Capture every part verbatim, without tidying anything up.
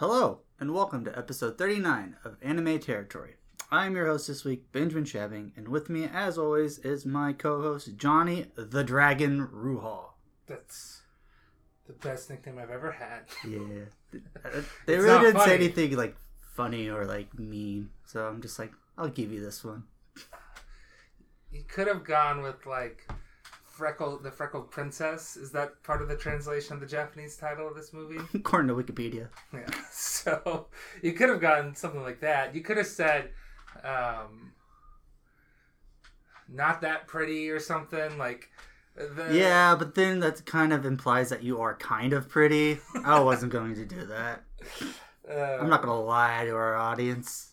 Hello, and welcome to episode thirty-nine of Anime Territory. I am your host this week, Benjamin Shabbing, and with me, as always, is my co-host, Johnny the Dragon Ruha. That's the best nickname I've ever had. Yeah. They really didn't funny. say anything, like, funny or, like, mean, so I'm just like, I'll give you this one. You could have gone with, like, Freckle, the Freckled Princess. Is that part of the translation of the Japanese title of this movie? According to Wikipedia. Yeah. So you could have gotten something like that. You could have said, um, not that pretty or something. Like, the... yeah, but then that kind of implies that you are kind of pretty. I wasn't going to do that. Uh, I'm not going to lie to our audience.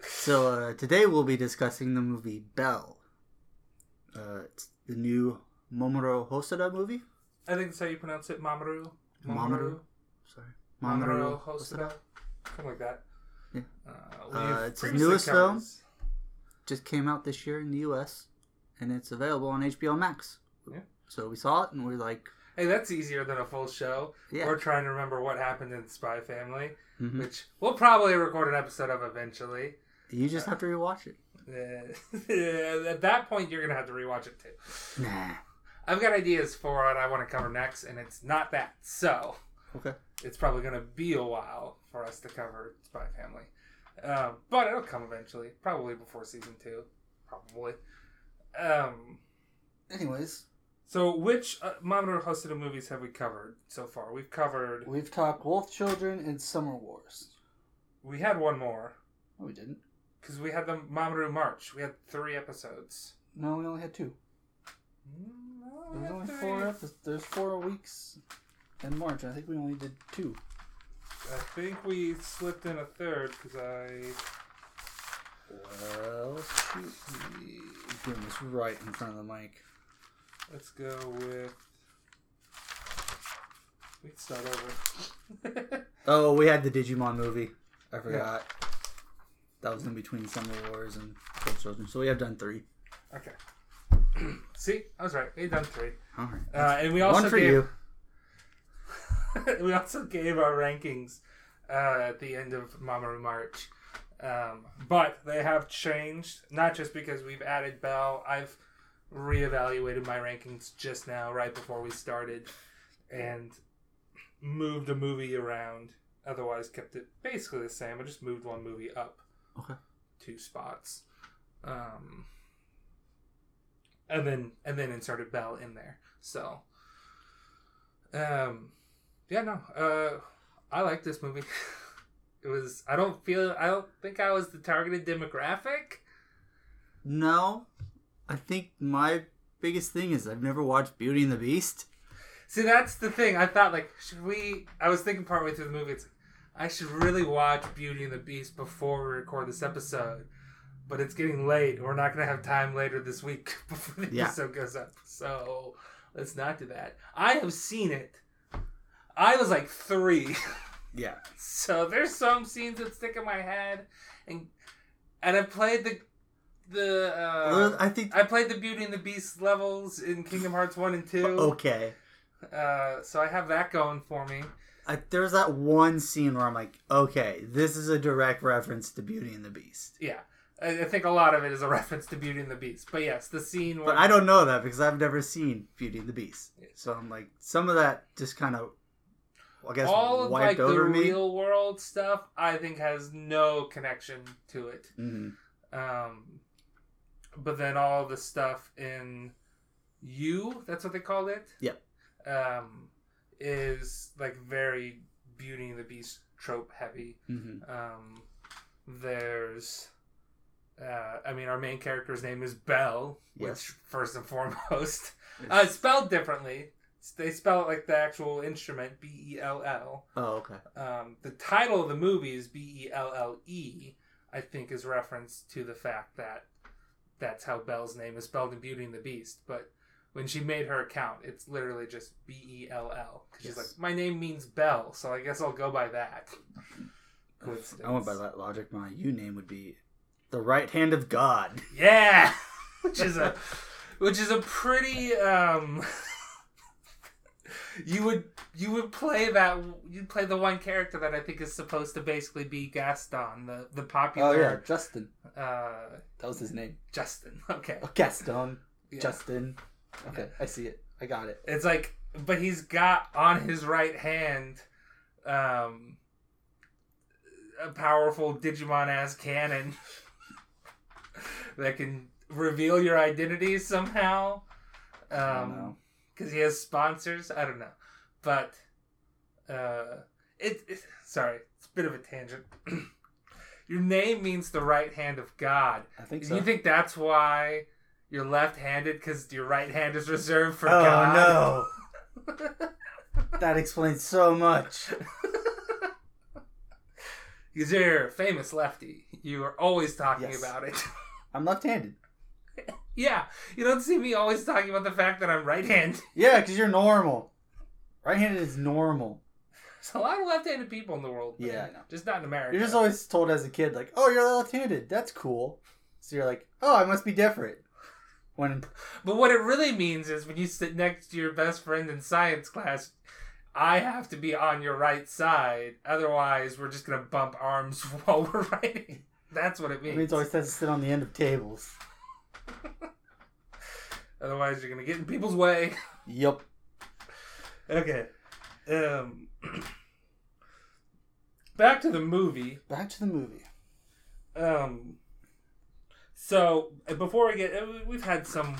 So uh, today we'll be discussing the movie Belle. Uh, it's the new Mamoru Hosoda movie. I think that's how you pronounce it. Mamoru. Mamoru. Mamoru. Sorry. Mamoru, Mamoru Hosoda. Something like that. Yeah. Uh, uh, it's his newest film. Just came out this year in the U S and it's available on H B O Max. Yeah. So we saw it and we're like, hey, that's easier than a full show. Yeah. We're trying to remember what happened in Spy Family, mm-hmm. which we'll probably record an episode of eventually. You just uh, have to rewatch it. Uh, at that point, you're going to have to rewatch it too. Nah. I've got ideas for what I want to cover next, and it's not that. So, okay. It's probably going to be a while for us to cover Spy Family. Um, but it'll come eventually. Probably before season two. Probably. Um, Anyways. So, which uh, Mamoru Hosoda movies have we covered so far? We've covered... We've talked Wolf Children and Summer Wars. We had one more. No, we didn't. Because we had the Mamoru March. We had three episodes. No, we only had two. No, we There's only three. four episodes. There's four weeks in March. I think we only did two. I think we slipped in a third because I... Well, shoot me. I'm doing this right in front of the mic. Let's go with... We can start over. Oh, we had the Digimon movie. I forgot. Yeah. That was in between Summer Wars and Wolf Children. So we have done three. Okay. See? I was right. We've done three. All right. Uh, and we also One for gave, you. We also gave our rankings uh, at the end of Mamoru March. Um, but they have changed. Not just because we've added Belle. I've reevaluated my rankings just now, right before we started. And moved a movie around. Otherwise kept it basically the same. I just moved one movie up. Okay. Two spots. Um, and then and then inserted Belle in there. So, um, yeah, no. Uh, I like this movie. It was, I don't feel, I don't think I was the targeted demographic. No. I think my biggest thing is I've never watched Beauty and the Beast. See, that's the thing. I thought, like, should we, I was thinking partway through the movie, it's like, I should really watch Beauty and the Beast before we record this episode, but it's getting late. We're not going to have time later this week before the yeah. episode goes up, so let's not do that. I have seen it. I was like three. Yeah. So there's some scenes that stick in my head, and and I played the the uh, I think I played the Beauty and the Beast levels in Kingdom Hearts one and two. Okay. Uh, so I have that going for me. I, there was that one scene where I'm like, okay, this is a direct reference to Beauty and the Beast. Yeah. I, I think a lot of it is a reference to Beauty and the Beast. But yes, the scene where... But I don't know that because I've never seen Beauty and the Beast. Yeah. So I'm like, some of that just kind of, I guess, All wiped of, like, over me. All the real world stuff, I think, has no connection to it. Mm-hmm. Um, but then all the stuff in You, that's what they called it? Yep. Um... is like very Beauty and the Beast trope heavy. Mm-hmm. Um, there's, uh, I mean, our main character's name is Belle, yes. which first and foremost, yes. uh, it's spelled differently. They spell it like the actual instrument, B E L L. Oh, okay. Um, the title of the movie is B E L L E, I think is reference to the fact that that's how Belle's name is spelled in Beauty and the Beast, but when she made her account, it's literally just B E L L. Because yes. she's like, my name means Belle, so I guess I'll go by that. I went by that logic. My you name would be the right hand of God. Yeah! which is a which is a pretty... Um, you would you would play that you'd play the one character that I think is supposed to basically be Gaston, the the popular. Oh yeah, Justin. Uh, that was his name. Justin. Okay. Oh, Gaston. Yeah. Justin. Okay, yeah. I see it. I got it. It's like, but he's got on his right hand, um, a powerful Digimon-ass cannon that can reveal your identity somehow. Um, I don't know. Because he has sponsors. I don't know. But, uh, it, it, sorry, it's a bit of a tangent. Your name means the right hand of God. I think so. You think that's why you're left-handed? Because your right hand is reserved for oh, God? Oh, no. That explains so much. Because you're a famous lefty. You are always talking yes. about it. I'm left-handed. Yeah, you don't see me always talking about the fact that I'm right-handed. Yeah, because you're normal. Right-handed is normal. There's a lot of left-handed people in the world. Yeah, no. Just not in America. You're just always told as a kid, like, oh, you're left-handed. That's cool. So you're like, oh, I must be different. When, But what it really means is when you sit next to your best friend in science class, I have to be on your right side. Otherwise, we're just going to bump arms while we're writing. That's what it means. It means always has to sit on the end of tables. Otherwise you're gonna get in people's way. Yep. Okay. Um back to the movie. Back to the movie. Um so before we get we've had some,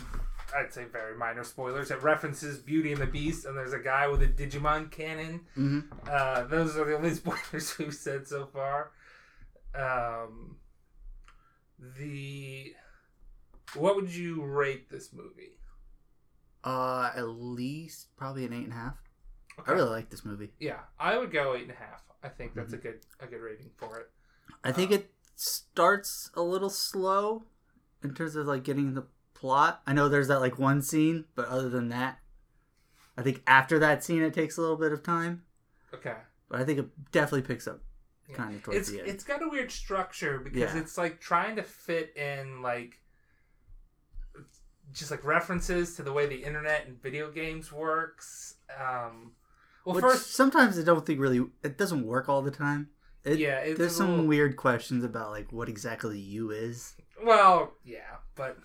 I'd say, very minor spoilers. It references Beauty and the Beast, and there's a guy with a Digimon cannon. Mm-hmm. Uh those are the only spoilers we've said so far. Um the What would you rate this movie? Uh, at least probably an eight and a half. Okay. I really like this movie. Yeah, I would go eight and a half. I think that's mm-hmm. a good a good rating for it. I think um, it starts a little slow in terms of like getting the plot. I know there's that like one scene, but other than that, I think after that scene it takes a little bit of time. Okay. But I think it definitely picks up yeah. kind of towards it's, the end. It's got a weird structure because yeah. it's like trying to fit in like just like references to the way the internet and video games works. Um, well, Which first sometimes I don't think really it doesn't work all the time. It, yeah, it's there's some little weird questions about like what exactly you is. Well, yeah, but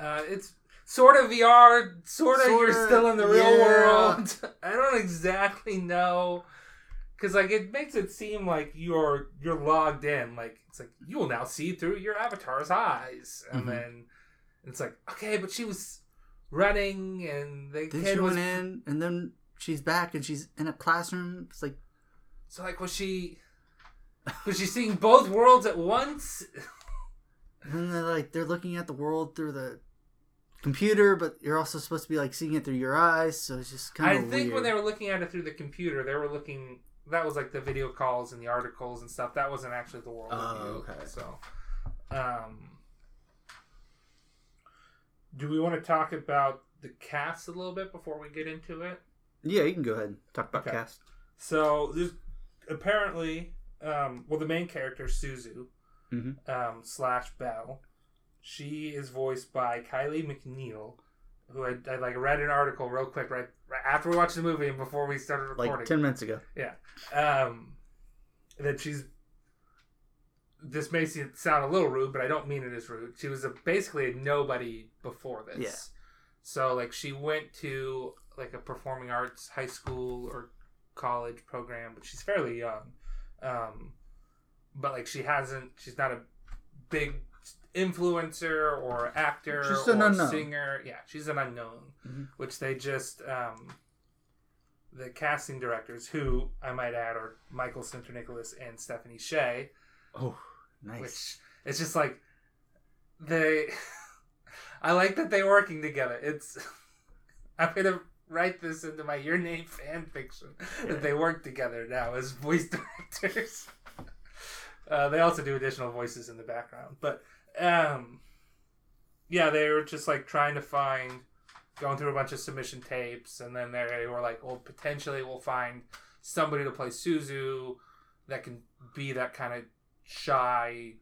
uh, it's sort of V R, sort of you're still in the real yeah. world. I don't exactly know. Because, like, it makes it seem like you're you're logged in. Like, it's like, you will now see through your avatar's eyes. And mm-hmm. then it's like, okay, but she was running, and the then kid she was... went in, and then she's back, and she's in a classroom. It's like... So, like, was she... Was she seeing both worlds at once? And then they're, like, they're looking at the world through the computer, but you're also supposed to be, like, seeing it through your eyes, so it's just kind of weird. I think when they were looking at it through the computer, they were looking... That was like the video calls and the articles and stuff. That wasn't actually the world. Oh, okay. So, um, do we want to talk about the cast a little bit before we get into it? Yeah, you can go ahead and talk about okay. cast. So, there's apparently, um, well, the main character, Suzu, mm-hmm. um, slash Belle, she is voiced by Kylie McNeil, who I, I like read an article real quick right, right after we watched the movie and before we started recording. Like ten minutes ago. Yeah. Um, that she's... This may sound a little rude, but I don't mean it as rude. She was a, basically a nobody before this. Yeah. So, like, she went to, like, a performing arts high school or college program, but she's fairly young. Um, but, like, she hasn't... She's not a big... influencer or actor or unknown. Singer. Yeah, she's an unknown, mm-hmm. which they just, um, the casting directors, who I might add are Michael Sinterniklaas and Stephanie Shea. Oh, nice. Which it's just like, they, I like that they're working together. It's, I'm going to write this into my Your Name fan fiction yeah. that they work together now as voice directors. Uh, they also do additional voices in the background, but Um, yeah, they were just like trying to find, going through a bunch of submission tapes, and then they were like, well, potentially we'll find somebody to play Suzu that can be that kind of shy,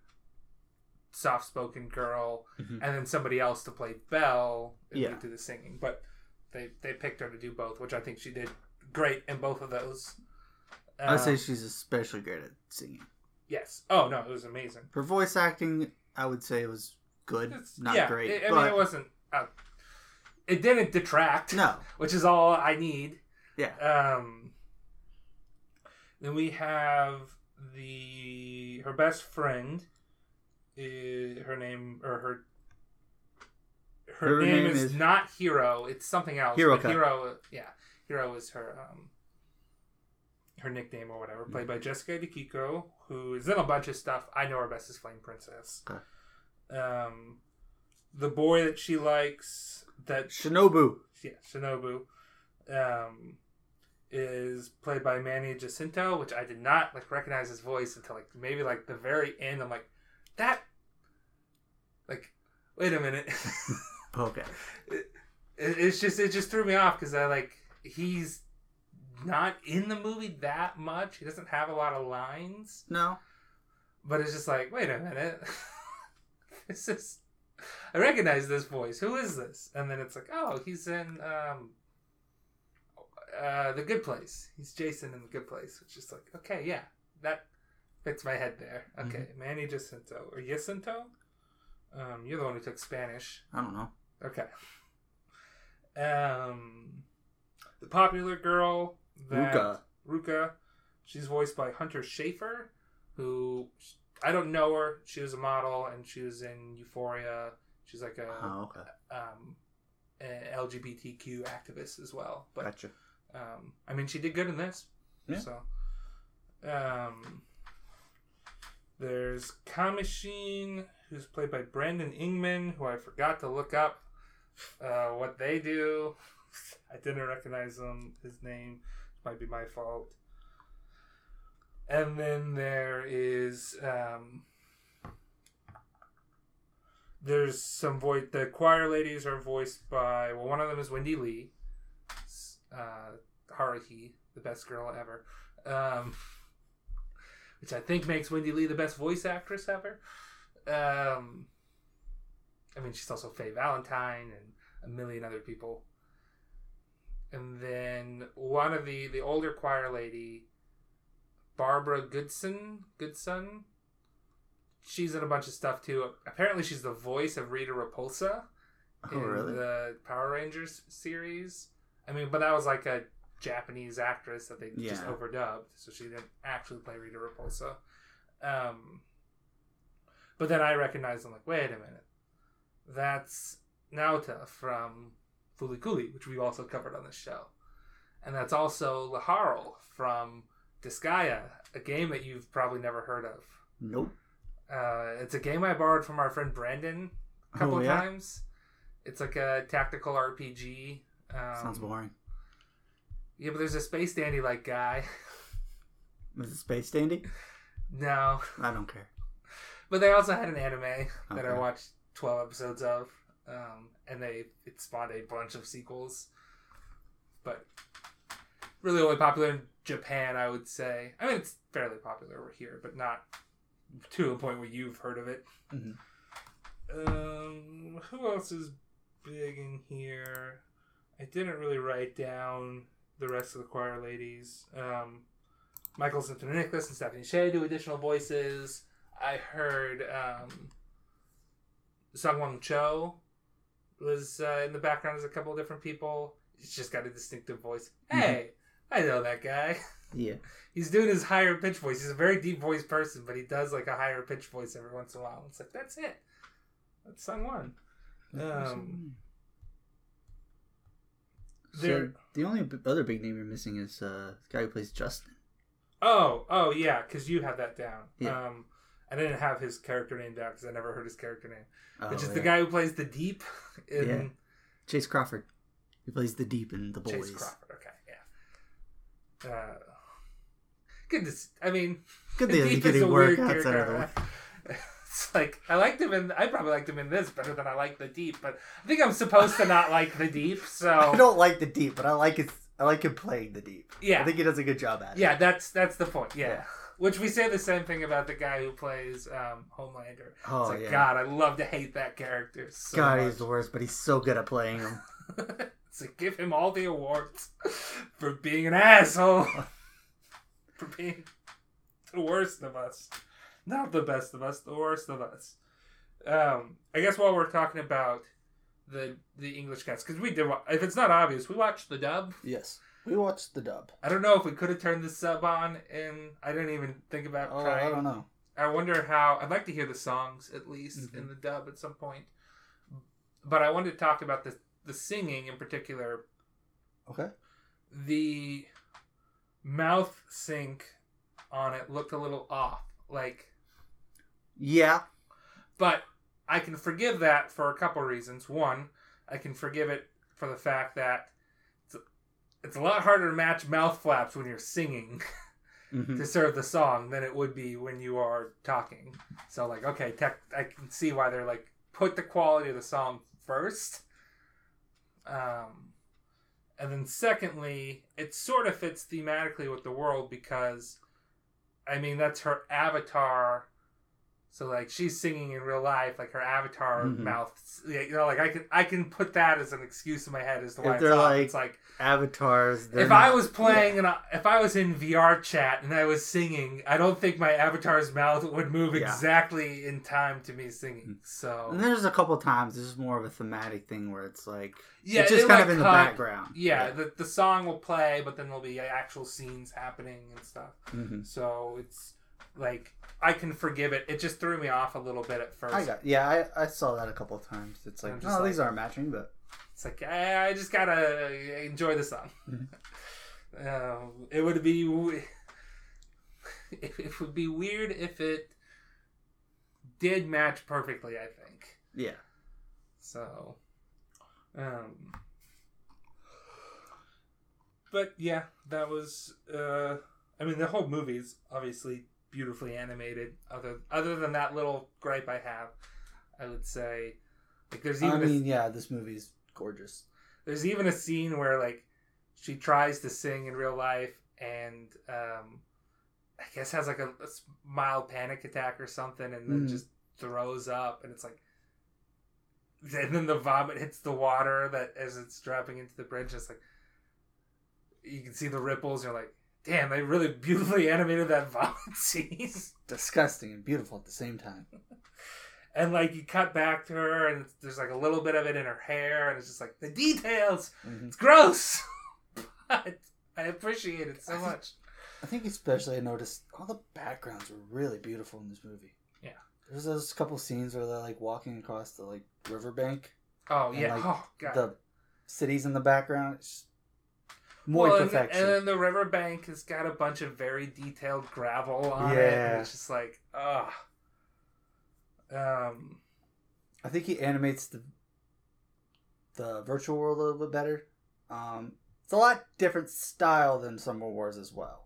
soft spoken girl, mm-hmm. and then somebody else to play Belle and yeah. do the singing. But they they picked her to do both, which I think she did great in both of those. Uh, I'd say she's especially great at singing. Yes. Oh, no, it was amazing. Her voice acting, I would say, was good, it's, not yeah, great. It, I but... mean, it wasn't... Uh, it didn't detract. No. Which is all I need. Yeah. Um, then we have the... Her best friend, is, her name... or her. Her, her name, name is, is not Hiro. It's something else. Hiro. Hiro, yeah. Hiro is her... Um, her nickname or whatever, played by Jessica Dikiko, who is in a bunch of stuff. I know her best is Flame Princess. Okay. Um, the boy that she likes, that Shinobu. Yeah, Shinobu, um, is played by Manny Jacinto, which I did not like recognize his voice until like maybe like the very end. I'm like, that. Like, wait a minute. Okay. It, it's just it just threw me off because I like he's. Not in the movie that much. He doesn't have a lot of lines. No. But it's just like, wait a minute. This is... I recognize this voice. Who is this? And then it's like, oh, he's in um, uh, The Good Place. He's Jason in The Good Place. It's just like, okay, yeah. That fits my head there. Okay, mm-hmm. Manny Jacinto. Or Jacinto? Um, you're the one who took Spanish. I don't know. Okay. Um... The popular girl, that, Ruka. Ruka, she's voiced by Hunter Schafer, who I don't know her. She was a model, and she was in Euphoria. She's like a oh, okay. um, an L G B T Q activist as well. But, gotcha. Um, I mean, she did good in this. Yeah. So, um, there's Kamishin, who's played by Brandon Ingman, who I forgot to look up uh, what they do. I didn't recognize him. His name might be my fault. And then there is um, there's some voice. The choir ladies are voiced by well, one of them is Wendy Lee, uh, Haruhi, the best girl ever, um, which I think makes Wendy Lee the best voice actress ever. Um, I mean, she's also Faye Valentine and a million other people. And then one of the, the older choir lady, Barbara Goodson, Goodson, she's in a bunch of stuff too. Apparently she's the voice of Rita Repulsa in oh, really? the Power Rangers series. I mean, but that was like a Japanese actress that they yeah. just overdubbed. So she didn't actually play Rita Repulsa. Um, but then I recognized, I'm like, wait a minute. That's Nauta from... Foolie Coolie, which we've also covered on this show. And that's also Laharl from Disgaea, a game that you've probably never heard of. Nope. Uh, it's a game I borrowed from our friend Brandon a couple oh, yeah? of times. It's like a tactical R P G. Um, Sounds boring. Yeah, but there's a space dandy-like guy. Was it space dandy? No. I don't care. But they also had an anime okay. that I watched twelve episodes of. Um, and they it spawned a bunch of sequels, but really only popular in Japan, I would say. I mean, it's fairly popular over here, but not to a point where you've heard of it. Mm-hmm. Um, who else is big in here? I didn't really write down the rest of the choir ladies. Um, Michael Sinterniklaas and Stephanie Shea do additional voices. I heard um, Sungwon Cho was uh, in the background as a couple of different people. He's just got a distinctive voice. Hey, mm-hmm. I know that guy. Yeah. He's doing his higher pitch voice. He's a very deep voice person, but he does like a higher pitch voice every once in a while. It's like, that's it. That's Sungwon. Um, so the only other big name you're missing is uh, the guy who plays Justin. Oh, oh yeah, because you have that down. Yeah. Um, I didn't have his character name down because I never heard his character name. Oh, which is yeah. the guy who plays the Deep in... Yeah. Chace Crawford. He plays the Deep in The Boys. Chace Crawford, okay, yeah. Uh, goodness, I mean... Good the Deep is a weird character. It's like, I liked him in... I probably liked him in this better than I like the Deep, but I think I'm supposed to not like the Deep, so... I don't like the Deep, but I like his, I like him playing the Deep. Yeah. I think he does a good job at it. Yeah, that's, that's the point, yeah. yeah. Which we say the same thing about the guy who plays um, Homelander. Oh, it's like, yeah. God, I love to hate that character so God, much. He's the worst, but he's so good at playing him. So give him all the awards for being an asshole. For being the worst of us. Not the best of us, the worst of us. Um, I guess while we're talking about the the English cuts, because we did, if it's not obvious, we watched the dub. Yes, we watched the dub. I don't know if we could have turned the sub on, and I didn't even think about oh, trying. I don't know. I wonder how, I'd like to hear the songs, at least, mm-hmm. in the dub at some point. But I wanted to talk about the the singing in particular. Okay. The mouth sync on it looked a little off. Like... Yeah. But I can forgive that for a couple reasons. One, I can forgive it for the fact that it's a, it's a lot harder to match mouth flaps when you're singing mm-hmm. to serve the song than it would be when you are talking. So, like, okay, tech, I can see why they're like, put the quality of the song first. Um, and then secondly, it sort of fits thematically with the world because, I mean, that's her avatar. So, like, she's singing in real life, like, her avatar mm-hmm. mouth. You know, like, I can I can put that as an excuse in my head as to why it's off. Like, it's like, avatars. If not, I was playing, yeah. and if I was in V R chat and I was singing, I don't think my avatar's mouth would move yeah. exactly in time to me singing, so. And there's a couple times, this is more of a thematic thing where it's, like, yeah, it's just kind like, of in the uh, background. Yeah, yeah. The, the song will play, but then there'll be actual scenes happening and stuff. Mm-hmm. So, it's... Like, I can forgive it. It just threw me off a little bit at first. I got, yeah, I, I saw that a couple of times. It's like, no, like, these aren't matching, but... It's like, I, I just gotta enjoy the song. Mm-hmm. uh, it would be... It, it would be weird if it did match perfectly, I think. Yeah. So... Um... But, yeah, that was... Uh, I mean, the whole movie's obviously... beautifully animated. Other other than that little gripe I have, I would say, like, there's even I mean a, yeah, this movie's gorgeous. There's even a scene where, like, she tries to sing in real life and um, I guess has like a, a mild panic attack or something, and then mm. just throws up, and it's like, and then the vomit hits the water that as it's dropping into the bridge. It's like you can see the ripples. And you're like, damn, they really beautifully animated that vomit scene. Disgusting and beautiful at the same time. And, like, you cut back to her, and there's, like, a little bit of it in her hair, and it's just like, the details! Mm-hmm. It's gross! But I appreciate it so I much. Think, I think especially I noticed all the backgrounds were really beautiful in this movie. Yeah. There's those couple scenes where they're, like, walking across the, like, riverbank. Oh, and, yeah. Like, oh, God. The cities in the background. It's just... More well, perfection. And, and then the riverbank has got a bunch of very detailed gravel on yeah. it. And it's just like, ugh. Um, I think he animates the the virtual world a little bit better. Um, it's a lot different style than Summer Wars as well.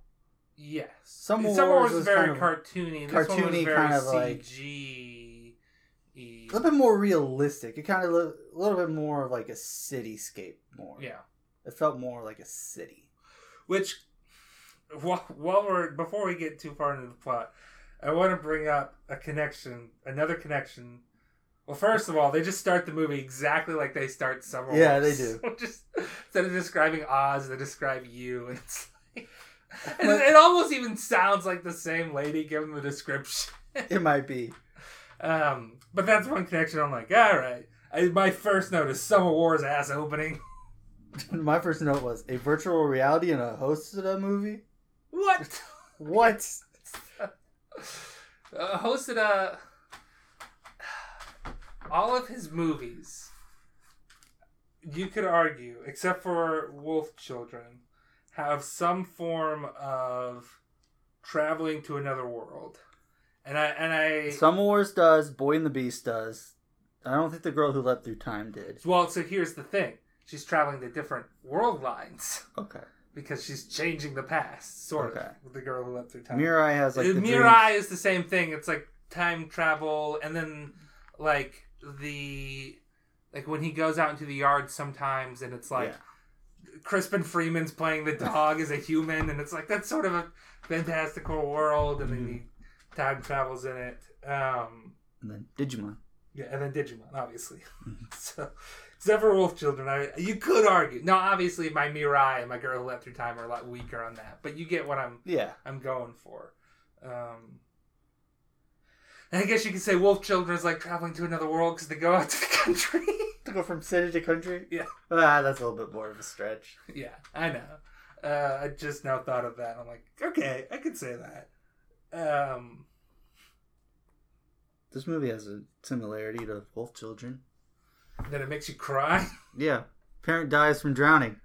Yes. Summer, Summer Wars is very kind of cartoony. This cartoony one was very kind of C G-y. Like, a little bit more realistic. It kind of lo- a little bit more of like a cityscape more. Yeah. It felt more like a city. Which, while, while we're, before we get too far into the plot, I want to bring up a connection, another connection. Well, first of all, they just start the movie exactly like they start Summer Wars. Yeah, they do. Just, instead of describing Oz, they describe you. And it's like, and it almost even sounds like the same lady giving the description. It might be. Um, but that's one connection. I'm like, all right. I, my first note is Summer Wars ass opening. My first note was a virtual reality in a Hosoda movie. What? What? uh, Hosoda. All of his movies, you could argue, except for Wolf Children, have some form of traveling to another world, and I and I. Summer Wars does. Boy and the Beast does. I don't think The Girl Who Leapt Through Time did. Well, so here's the thing. She's traveling to different world lines. Okay. Because she's changing the past, sort okay. of, with The Girl Who Leapt Through Time. Mirai has, like, the Mirai dreams. Is the same thing. It's, like, time travel, and then, like, the... Like, when he goes out into the yard sometimes, and it's, like, yeah. Crispin Freeman's playing the dog as a human, and it's, like, that's sort of a fantastical world, and mm-hmm. then he time travels in it. Um, and then Digimon. Yeah, and then Digimon, obviously. Mm-hmm. So... Except for Wolf Children. I, you could argue. Now, obviously, my Mirai and my Girl Who Let Through Time are a lot weaker on that. But you get what I'm yeah. I'm going for. Um, and I guess you could say Wolf Children is like traveling to another world because they go out to the country. To go from city to country? Yeah. Ah, that's a little bit more of a stretch. Yeah, I know. Uh, I just now thought of that. I'm like, okay, I could say that. Um, this movie has a similarity to Wolf Children. That it makes you cry? Yeah. Parent dies from drowning.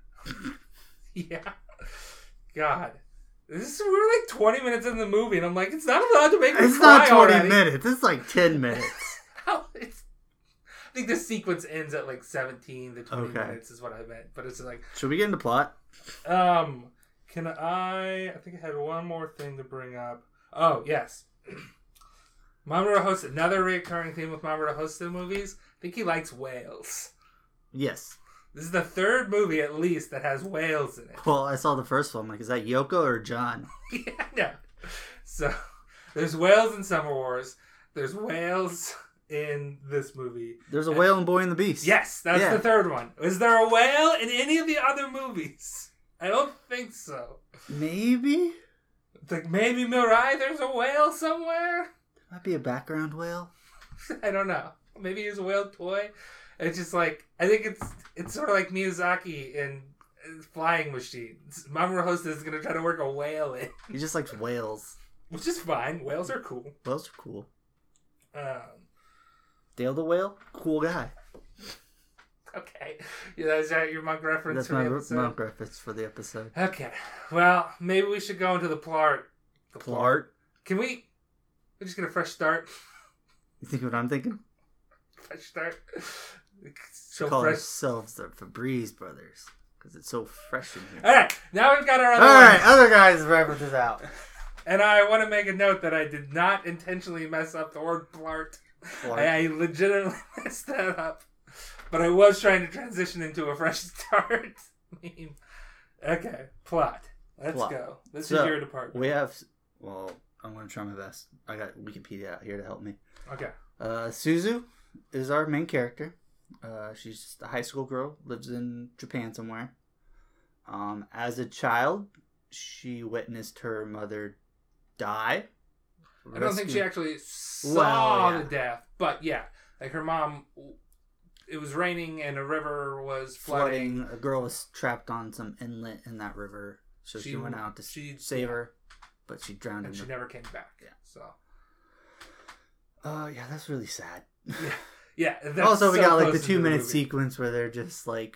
Yeah. God. This is, we were like twenty minutes into the movie, and I'm like, it's not allowed to make me it's cry It's not twenty already. Minutes. It's like ten minutes. How, it's, I think the sequence ends at like seventeen to twenty okay. minutes is what I meant. But it's like... Should we get into plot? Um, can I... I think I had one more thing to bring up. Oh, yes. Mamoru Hosoda. Another recurring theme with Mamoru Hosoda movies... I think he likes whales. Yes. This is the third movie, at least, that has whales in it. Well, I saw the first one. Like, is that Yoko or John? Yeah, no. So, there's whales in Summer Wars. There's whales in this movie. There's a and, whale in Boy and the Beast. Yes, that's yeah. the third one. Is there a whale in any of the other movies? I don't think so. Maybe? Like, maybe Mirai, there's a whale somewhere? There might be a background whale. I don't know. Maybe his whale toy. It's just like, I think it's it's sort of like Miyazaki and Flying Machine. Mamoru Hosoda is going to try to work a whale in. He just likes whales. Which is fine. Whales are cool. Whales are cool. Um, Dale the Whale? Cool guy. Okay. Yeah, that's your monk reference that's for the episode? That's my monk reference for the episode. Okay. Well, maybe we should go into the plot. The plot? plot. Can we... We're just going to fresh start. You think what I'm thinking? Fresh start. So call fresh. Ourselves the Febreze Brothers because it's so fresh in here. All right, now we've got our other. All right, ones. Other guys references out. And I want to make a note that I did not intentionally mess up the word blart. blart. I, I legitimately messed that up, but I was trying to transition into a fresh start meme. Okay, plot. Let's plot. go. This so, is your department. We have. Well, I'm going to try my best. I got Wikipedia out here to help me. Okay. Uh, Suzu. Is our main character. Uh, she's just a high school girl, lives in Japan somewhere. Um, as a child, she witnessed her mother die. I don't think she actually saw well, yeah. the death, but yeah, like her mom. It was raining and a river was flooding. flooding. A girl was trapped on some inlet in that river, so she, she went out to save her, but she drowned. And in she the... never came back. Yeah. So. Uh, yeah, that's really sad. yeah, yeah that's also we so got like the two minute the sequence where they're just like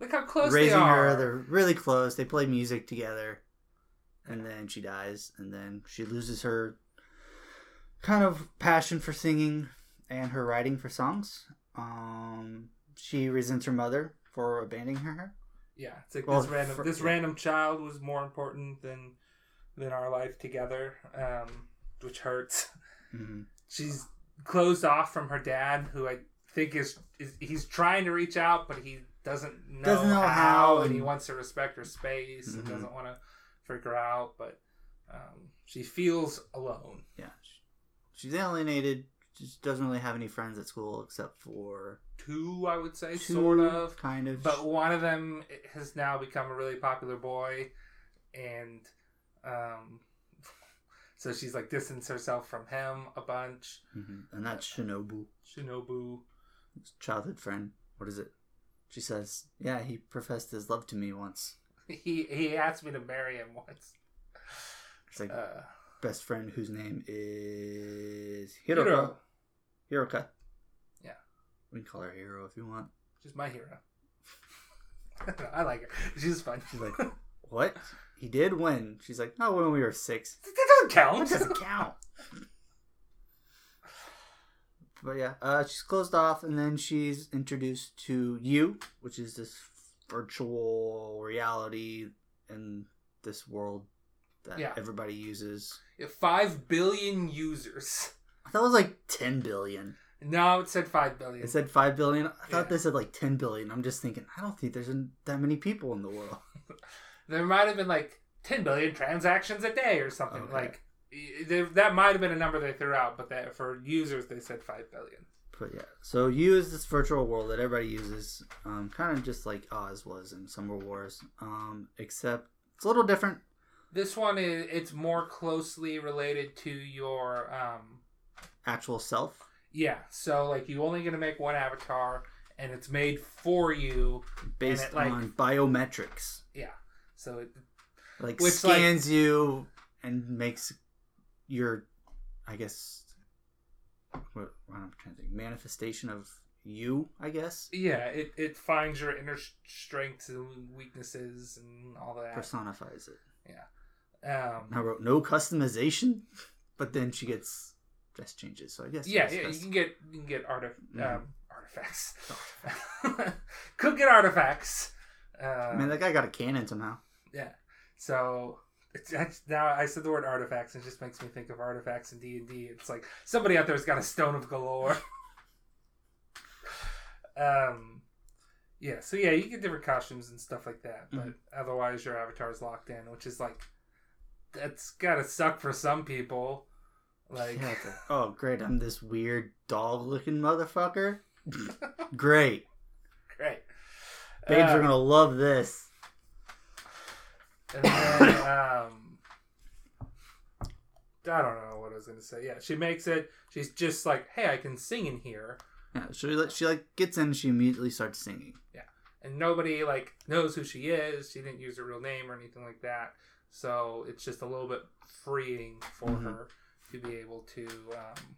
look how close raising they are. her they're really close, they play music together, and then she dies, and then she loses her kind of passion for singing and her writing for songs. Um she resents her mother for abandoning her. Yeah, it's like well, this random for, this yeah. random child was more important than than our life together, um which hurts. Mm-hmm. She's closed off from her dad, who I think is, is he's trying to reach out, but he doesn't know, doesn't know how, how, and he wants to respect her space, mm-hmm. and doesn't want to freak her out, but um, she feels alone. Yeah. She's alienated. She doesn't really have any friends at school except for... Two, I would say, two, sort of. Kind of. But one of them has now become a really popular boy, and um... so she's like distanced herself from him a bunch. Mm-hmm. And that's Shinobu. Shinobu. Childhood friend. What is it? She says, yeah, he professed his love to me once. he he asked me to marry him once. It's like uh, best friend whose name is Hiro. Hiro. Hiroka. Yeah. We can call her Hiro if you want. She's my hero. I like her. She's fun. She's like, what? He did when? She's like, oh, when we were six. Count. That doesn't count. But yeah, uh, she's closed off, and then she's introduced to You, which is this virtual reality in this world that yeah. everybody uses. Yeah, five billion users. I thought it was like ten billion. No, it said five billion. It said five billion. I thought yeah. they said like ten billion. I'm just thinking, I don't think there's that many people in the world. There might have been like ten billion transactions a day or something. Okay. Like, that might have been a number they threw out, but that for users, they said five billion. But yeah, so you is this virtual world that everybody uses, um, kind of just like Oz was in Summer Wars, um, except it's a little different. This one is it's more closely related to your um, actual self. Yeah, so like you only gonna make one avatar, and it's made for you based it, like, on biometrics. Yeah, so it like which, scans like, you and makes your, I guess. What, I'm trying to think. Manifestation of you, I guess. Yeah, it, it finds your inner strengths and weaknesses and all that. Personifies it. Yeah. Um, I wrote no customization, but then she gets dress changes. So I guess. Yeah, yeah, you can get you can get artif- mm. um, artifacts. Could get artifacts. Uh, I mean, that guy got a cannon somehow. Yeah. So. Now I said the word artifacts and it just makes me think of artifacts in D and D. It's like somebody out there's got a stone of galore. um, yeah, so yeah, you get different costumes and stuff like that, but mm-hmm. otherwise your avatar's locked in, which is like that's gotta suck for some people. Like, yeah, a, oh great, I'm this weird dog-looking motherfucker. Great, great. Babes um, are gonna love this. And then, um, I don't know what I was going to say. Yeah, she makes it. She's just like, hey, I can sing in here. Yeah, she, she like gets in and she immediately starts singing. Yeah, and nobody like knows who she is. She didn't use her real name or anything like that. So it's just a little bit freeing for mm-hmm. her to be able to um,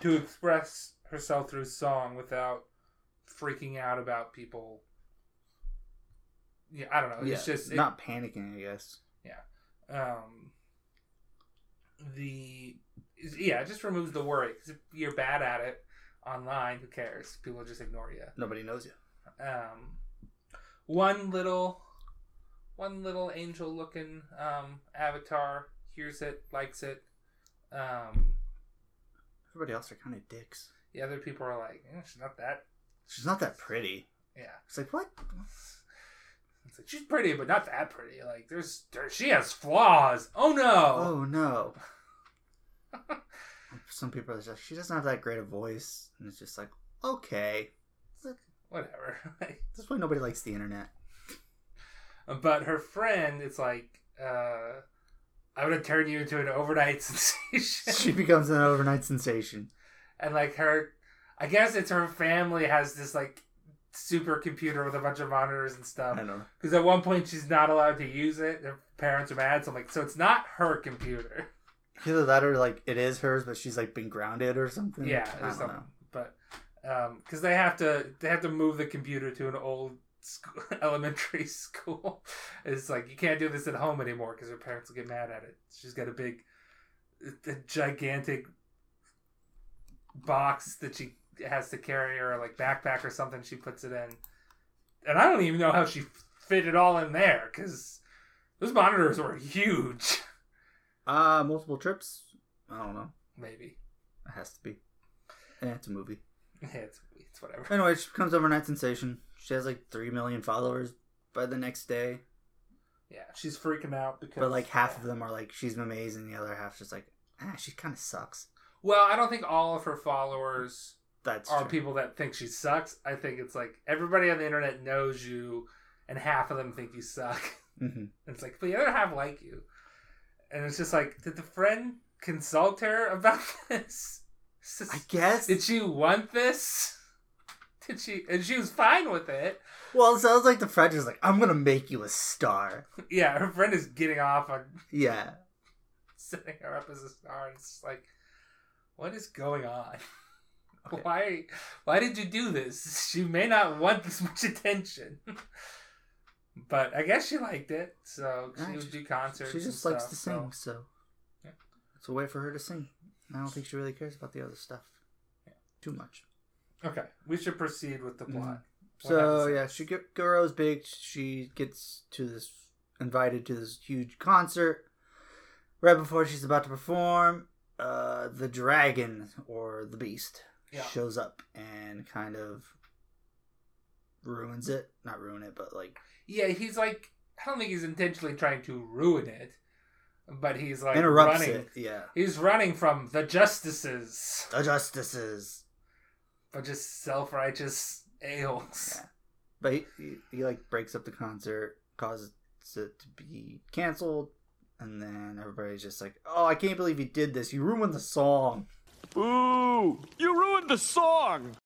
to express herself through song without freaking out about people. Yeah, I don't know. It's yeah, just it, not panicking, I guess. Yeah. Um, the yeah, it just removes the worry. Cause if you're bad at it online, who cares? People just ignore you. Nobody knows you. Um, one little, one little angel-looking um, avatar hears it, likes it. Um, Everybody else are kind of dicks. The other people are like, eh, she's not that. She's not that pretty. Yeah. It's like what? It's like, she's pretty, but not that pretty. Like, there's, there, she has flaws. Oh no! Oh no! Some people are just like, she doesn't have that great a voice, and it's just like, okay, it's like, whatever. That's why nobody likes the internet. But her friend, it's like, uh, I'm gonna turn you into an overnight sensation. She becomes an overnight sensation, and like her, I guess it's her family has this like. Super computer with a bunch of monitors and stuff. I know. Because at one point she's not allowed to use it. Her parents are mad, so I'm like, so it's not her computer. Either that or like it is hers, but she's like been grounded or something. Yeah, I or don't something. Know. But because um, they have to, they have to move the computer to an old school, elementary school. It's like you can't do this at home anymore because her parents will get mad at it. She's got a big, a gigantic box that she. Has to carry her like backpack or something. She puts it in, and I don't even know how she fit it all in there because those monitors were huge. Uh, multiple trips. I don't know. Maybe it has to be. Yeah, it's a movie. Yeah, it's it's whatever. Anyway, she becomes overnight sensation. She has like three million followers by the next day. Yeah, she's freaking out because. But like half yeah. of them are like she's amazing. The other half just like ah, she kind of sucks. Well, I don't think all of her followers. That's are true. People that think she sucks. I think it's like everybody on the internet knows you, and half of them think you suck. Mm-hmm. It's like, but the other half like you, and it's just like, did the friend consult her about this? Just, I guess. Did she want this? Did she? And she was fine with it. Well, it sounds like the friend is like, I'm gonna make you a star. Yeah, her friend is getting off on. Yeah. Setting her up as a star, and it's just like, what is going on? Okay. Why why did you do this? She may not want this much attention. But I guess she liked it. So she yeah, would she, do concerts. She just stuff, likes to sing, so, so. Yeah. It's a way for her to sing. I don't think she really cares about the other stuff. Yeah. Too much. Okay. We should proceed with the plot. Mm-hmm. So yeah, she get, grows big, she gets to this invited to this huge concert. Right before she's about to perform, uh, the dragon or the beast. Yeah. Shows up and kind of ruins it. Not ruin it, but like... Yeah, he's like... I don't think he's intentionally trying to ruin it, but he's like running. Interrupts it, yeah. He's running from the justices. The justices. are just self-righteous a-holes. Yeah. But he, he, he like breaks up the concert, causes it to be canceled, and then everybody's just like, "Oh, I can't believe you did this! You ruined the song!" Ooh, you ruined the song!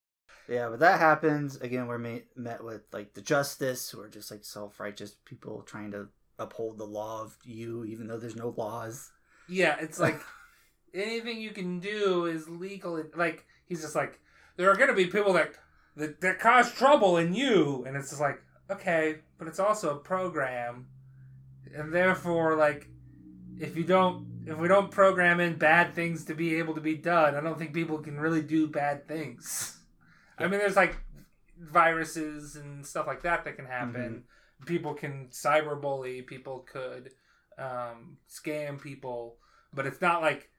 Yeah, but that happens again. We're ma- met with like the justice, who are just like self-righteous people trying to uphold the law of you, even though there's no laws. Yeah, it's like anything you can do is legal. And, like he's just like, there are going to be people that, that that cause trouble in you, and it's just like, okay, but it's also a program, and therefore, like, if you don't, if we don't program in bad things to be able to be done, I don't think people can really do bad things. I mean, there's like viruses and stuff like that that can happen. Mm-hmm. People can cyberbully. People could um, scam people. But it's not like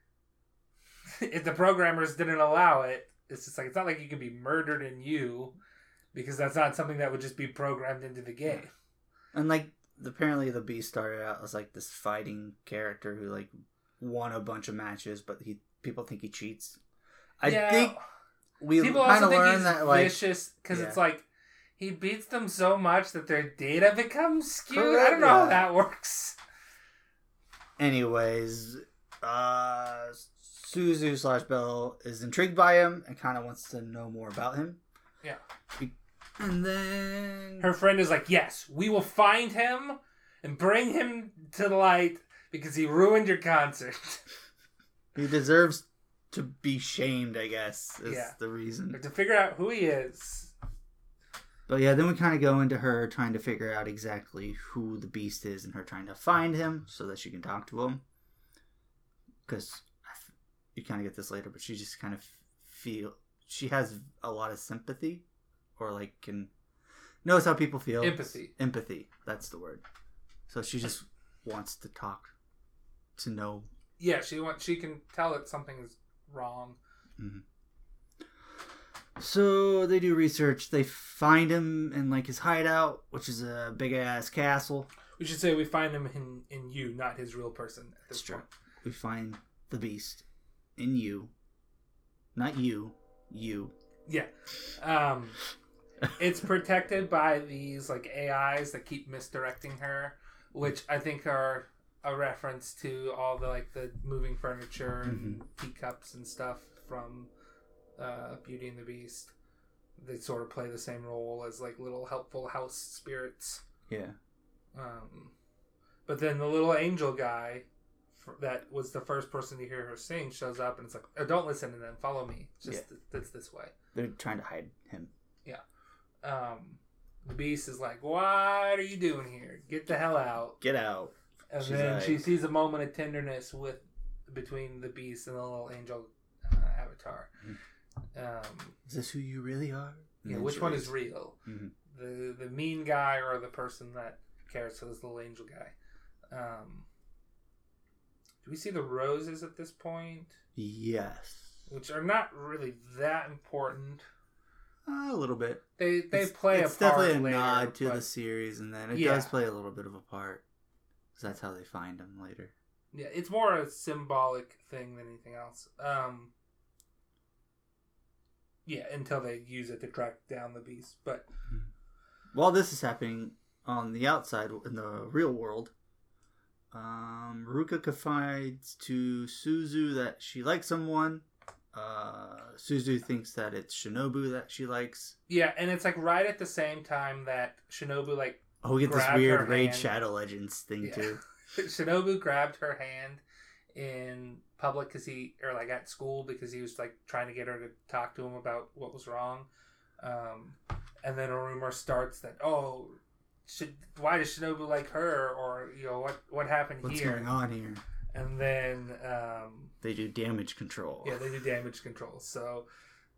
if the programmers didn't allow it, it's just like it's not like you can be murdered in you, because that's not something that would just be programmed into the game. And like apparently the Beast started out as like this fighting character who like won a bunch of matches, but he people think he cheats. I yeah. think. We People also think he's that, like, vicious because yeah. it's like he beats them so much that their data becomes skewed. Correct. I don't know yeah. how that works. Anyways, uh, Suzu slash Belle is intrigued by him and kind of wants to know more about him. Yeah. And then her friend is like, yes, we will find him and bring him to the light because he ruined your concert. He deserves to be shamed, I guess, is yeah. the reason. Or to figure out who he is. But yeah, then we kind of go into her trying to figure out exactly who the Beast is and her trying to find him so that she can talk to him. Because you kind of get this later, but she just kind of feel... She has a lot of sympathy or like can... Knows how people feel. Empathy. Empathy. That's the word. So she just wants to talk to know... Yeah, she wants, she can tell that something is wrong. Mm-hmm. So they do research. They find him in like his hideout, which is a big ass castle. We should say we find him in, in you, not his real person. At this That's point. True. We find the Beast in you, not you. You. Yeah. Um, it's protected by these like A Is that keep misdirecting her, which I think are a reference to all the like the moving furniture and mm-hmm. teacups and stuff from uh, Beauty and the Beast. They sort of play the same role as like little helpful house spirits. Yeah. Um, but then the little angel guy f- that was the first person to hear her sing shows up and it's like, oh, don't listen to them, follow me. It's just yeah. th- it's this way. They're trying to hide him. Yeah. Um, the Beast is like, what are you doing here? Get the hell out. Get out. And She's then like, she sees a moment of tenderness with between the Beast and the little angel uh, avatar. Um, is this who you really are? And yeah, which one is real? Mm-hmm. The the mean guy or the person that cares for this little angel guy? Um, do we see the roses at this point? Yes. Which are not really that important. Uh, a little bit. They they it's, play it's a part. It's definitely a later, nod to but, the series, and then it yeah. does play a little bit of a part. Because that's how they find him later. Yeah, it's more a symbolic thing than anything else. Um, yeah, until they use it to track down the Beast. But while this is happening on the outside, in the real world, um, Ruka confides to Suzu that she likes someone. Uh, Suzu thinks that it's Shinobu that she likes. Yeah, and it's like right at the same time that Shinobu like Oh, we get this weird Raid Shadow Legends thing, yeah. too. Shinobu grabbed her hand in public because he, or like at school, because he was like trying to get her to talk to him about what was wrong. Um, and then a rumor starts that, oh, should, why does Shinobu like her? Or, you know, what, what happened What's here? What's going on here? And then... Um, they do damage control. Yeah, they do damage control. So...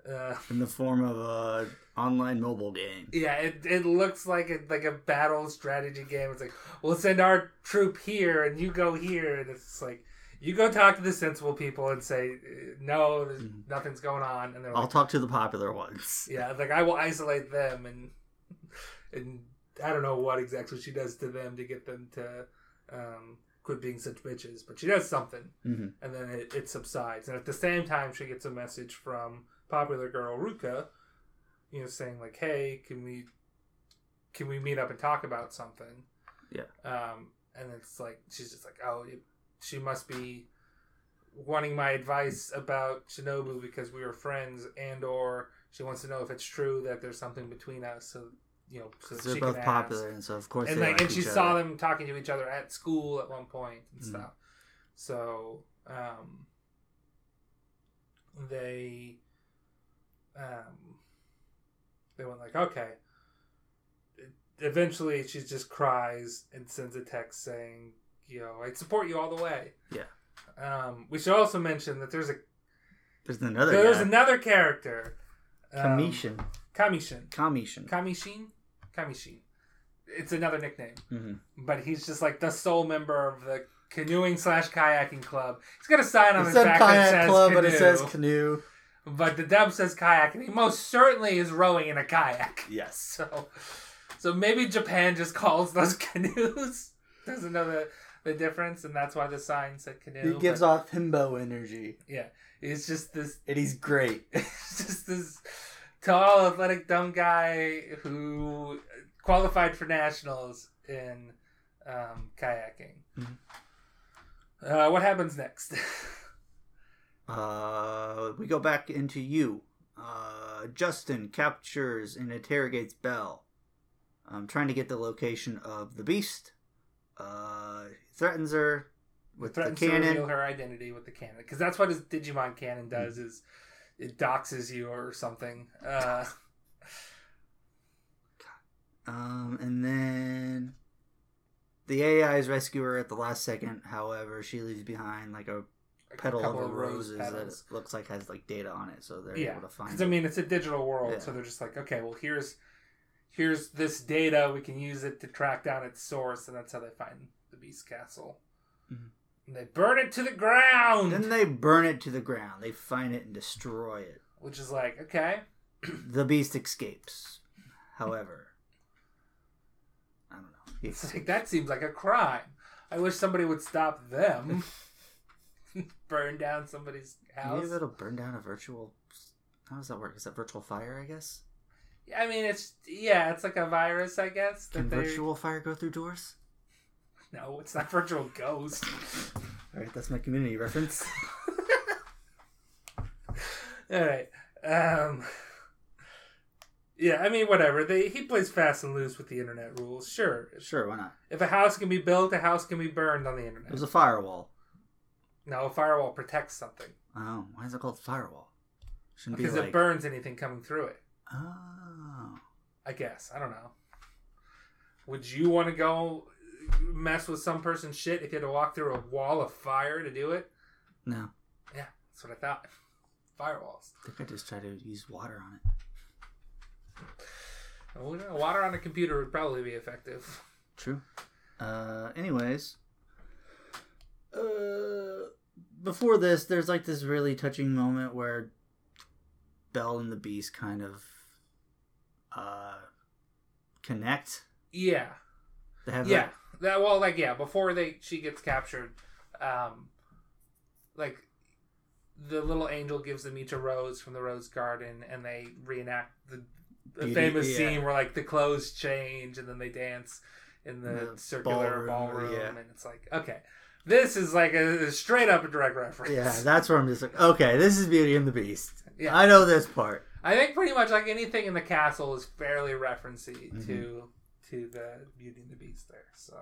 Uh, in the form of a online mobile game. Yeah, it it looks like a, like a battle strategy game. It's like, we'll send our troop here and you go here. And it's like, you go talk to the sensible people and say, no, there's, mm-hmm. nothing's going on. And they're I'll like, talk to the popular ones. Yeah, like I will isolate them. And and I don't know what exactly she does to them to get them to um, quit being such bitches. But she does something. Mm-hmm. And then it, it subsides. And at the same time, she gets a message from... popular girl Ruka, you know, saying like, hey, can we can we meet up and talk about something? Yeah. Um, and it's like, she's just like, oh, it, she must be wanting my advice about Shinobu because we were friends, and or she wants to know if it's true that there's something between us. So, you know, so they're both popular, ask. And so of course, and they like, like and she other. saw them talking to each other at school at one point and mm-hmm. stuff. So um, they um, they went like, okay. Eventually, she just cries and sends a text saying, you know, I support you all the way. Yeah. Um, we should also mention that there's a there's another there's guy. another character. Um, Kamishin. Kamishin. Kamishin. Kamishin. Kamishin. It's another nickname, mm-hmm. but he's just like the sole member of the canoeing slash kayaking club. He's got a sign on his back that says club, canoe, but it says canoe. But the dub says kayak, and he most certainly is rowing in a kayak. Yes. So, so maybe Japan just calls those canoes. There's another. The difference, and that's why the sign said canoe. He gives but, off himbo energy. Yeah. It's just this... And he's great. It's just this tall, athletic, dumb guy who qualified for nationals in um, kayaking. Mm-hmm. Uh, what happens next? uh, we go back into you. Uh, Justin captures and interrogates Belle. Um, trying to get the location of the beast. Uh... Threatens her with threatens the cannon. Threatens to reveal her identity with the cannon. Because that's what his Digimon cannon does, is it doxes you or something. Uh, um, and then the A Is rescue her at the last second. However, she leaves behind like a, a petal of, of roses rose that it looks like has like data on it. So they're yeah. able to find it. Because, I mean, it's a digital world. Yeah. So they're just like, okay, well, here's here's this data. We can use it to track down its source. And that's how they find the Beast Castle. Mm-hmm. And they burn it to the ground. Then they burn it to the ground. They find it and destroy it. Which is like, okay. The Beast escapes. However, I don't know. It's like, that seems like a crime. I wish somebody would stop them. Burn down somebody's house. Maybe it'll burn down a virtual... How does that work? Is that virtual fire, I guess? I mean, it's... Yeah, it's like a virus, I guess. That Can they... virtual fire go through doors? No, it's not virtual ghost. All right, that's my Community reference. All right. Um, yeah, I mean, whatever. They, he plays fast and loose with the internet rules. Sure. Sure, why not? If a house can be built, a house can be burned on the internet. There's a firewall. No, a firewall protects something. Oh, why is it called firewall? Shouldn't because be like... it burns anything coming through it. Oh. I guess. I don't know. Would you want to go... mess with some person's shit if you had to walk through a wall of fire to do it? No. Yeah, that's what I thought. Firewalls. I think I just tried to use water on it. Well, no, water on a computer would probably be effective. True. Uh, anyways. Uh, before this, there's like this really touching moment where Belle and the Beast kind of uh, connect. Yeah. They have yeah. Like, That, well, like, yeah, before they she gets captured, um, like, the little angel gives them each a rose from the rose garden, and they reenact the, the Beauty, famous yeah. scene where, like, the clothes change, and then they dance in the, the circular ballroom, ballroom yeah. and it's like, okay, this is, like, a, a straight-up direct reference. Yeah, that's where I'm just like, okay, this is Beauty and the Beast. Yeah. I know this part. I think pretty much, like, anything in the castle is fairly referencey mm-hmm. to... to the Beauty and the Beast there. So,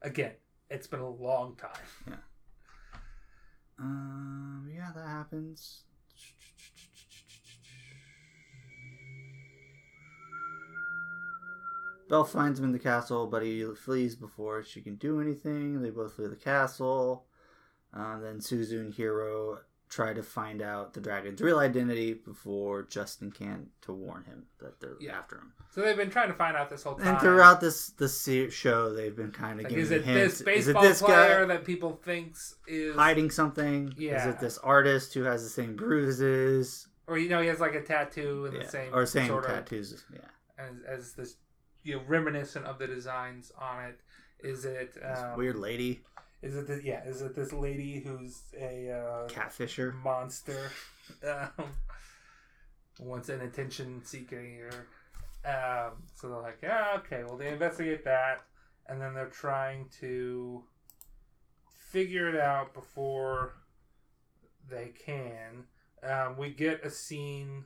again, it's been a long time. Yeah. Um, yeah, that happens. Belle finds him in the castle, but he flees before she can do anything. They both flee the castle. Uh, then Suzu and Hiro try to find out the dragon's real identity before Justin can to warn him that they're yeah. after him. So they've been trying to find out this whole time. And throughout this this show, they've been kind of like, giving hints. Is it this baseball is it this player guy that people think is... hiding something? Yeah. Is it this artist who has the same bruises? Or, you know, he has like a tattoo in yeah. the same... Or same sort tattoos, of, yeah. As, as this, you know, reminiscent of the designs on it. Is it... Um, this weird lady... Is it this, yeah? Is it this lady who's a uh, catfisher monster? Um, wants an attention seeker. Um, so they're like, yeah, okay, well, they investigate that. And then they're trying to figure it out before they can. Um, we get a scene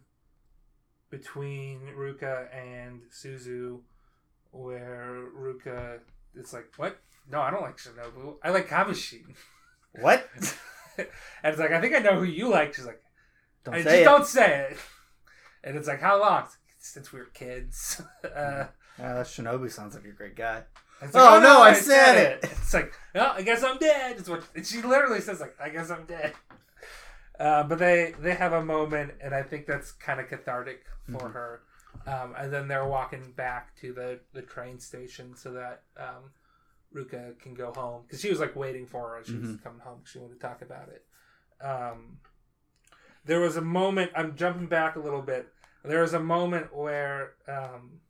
between Ruka and Suzu where Ruka is like, what? No, I don't like Shinobu. I like Kamishin. What? And it's like, I think I know who you like. She's like, don't I say just it. Don't say it. And it's like, how long? Since we were kids. uh, yeah, that Shinobu sounds like a great guy. Like, oh, oh no, no I, I said, said it. it. It's like, oh, I guess I'm dead. It's what, and she literally says, like, I guess I'm dead. Uh, but they, they have a moment, and I think that's kind of cathartic for mm-hmm. her. Um, and then they're walking back to the, the train station so that um, Ruka can go home. Because she was, like, waiting for her. She mm-hmm. was coming home. She wanted to talk about it. Um, there was a moment, I'm jumping back a little bit. There was a moment where um,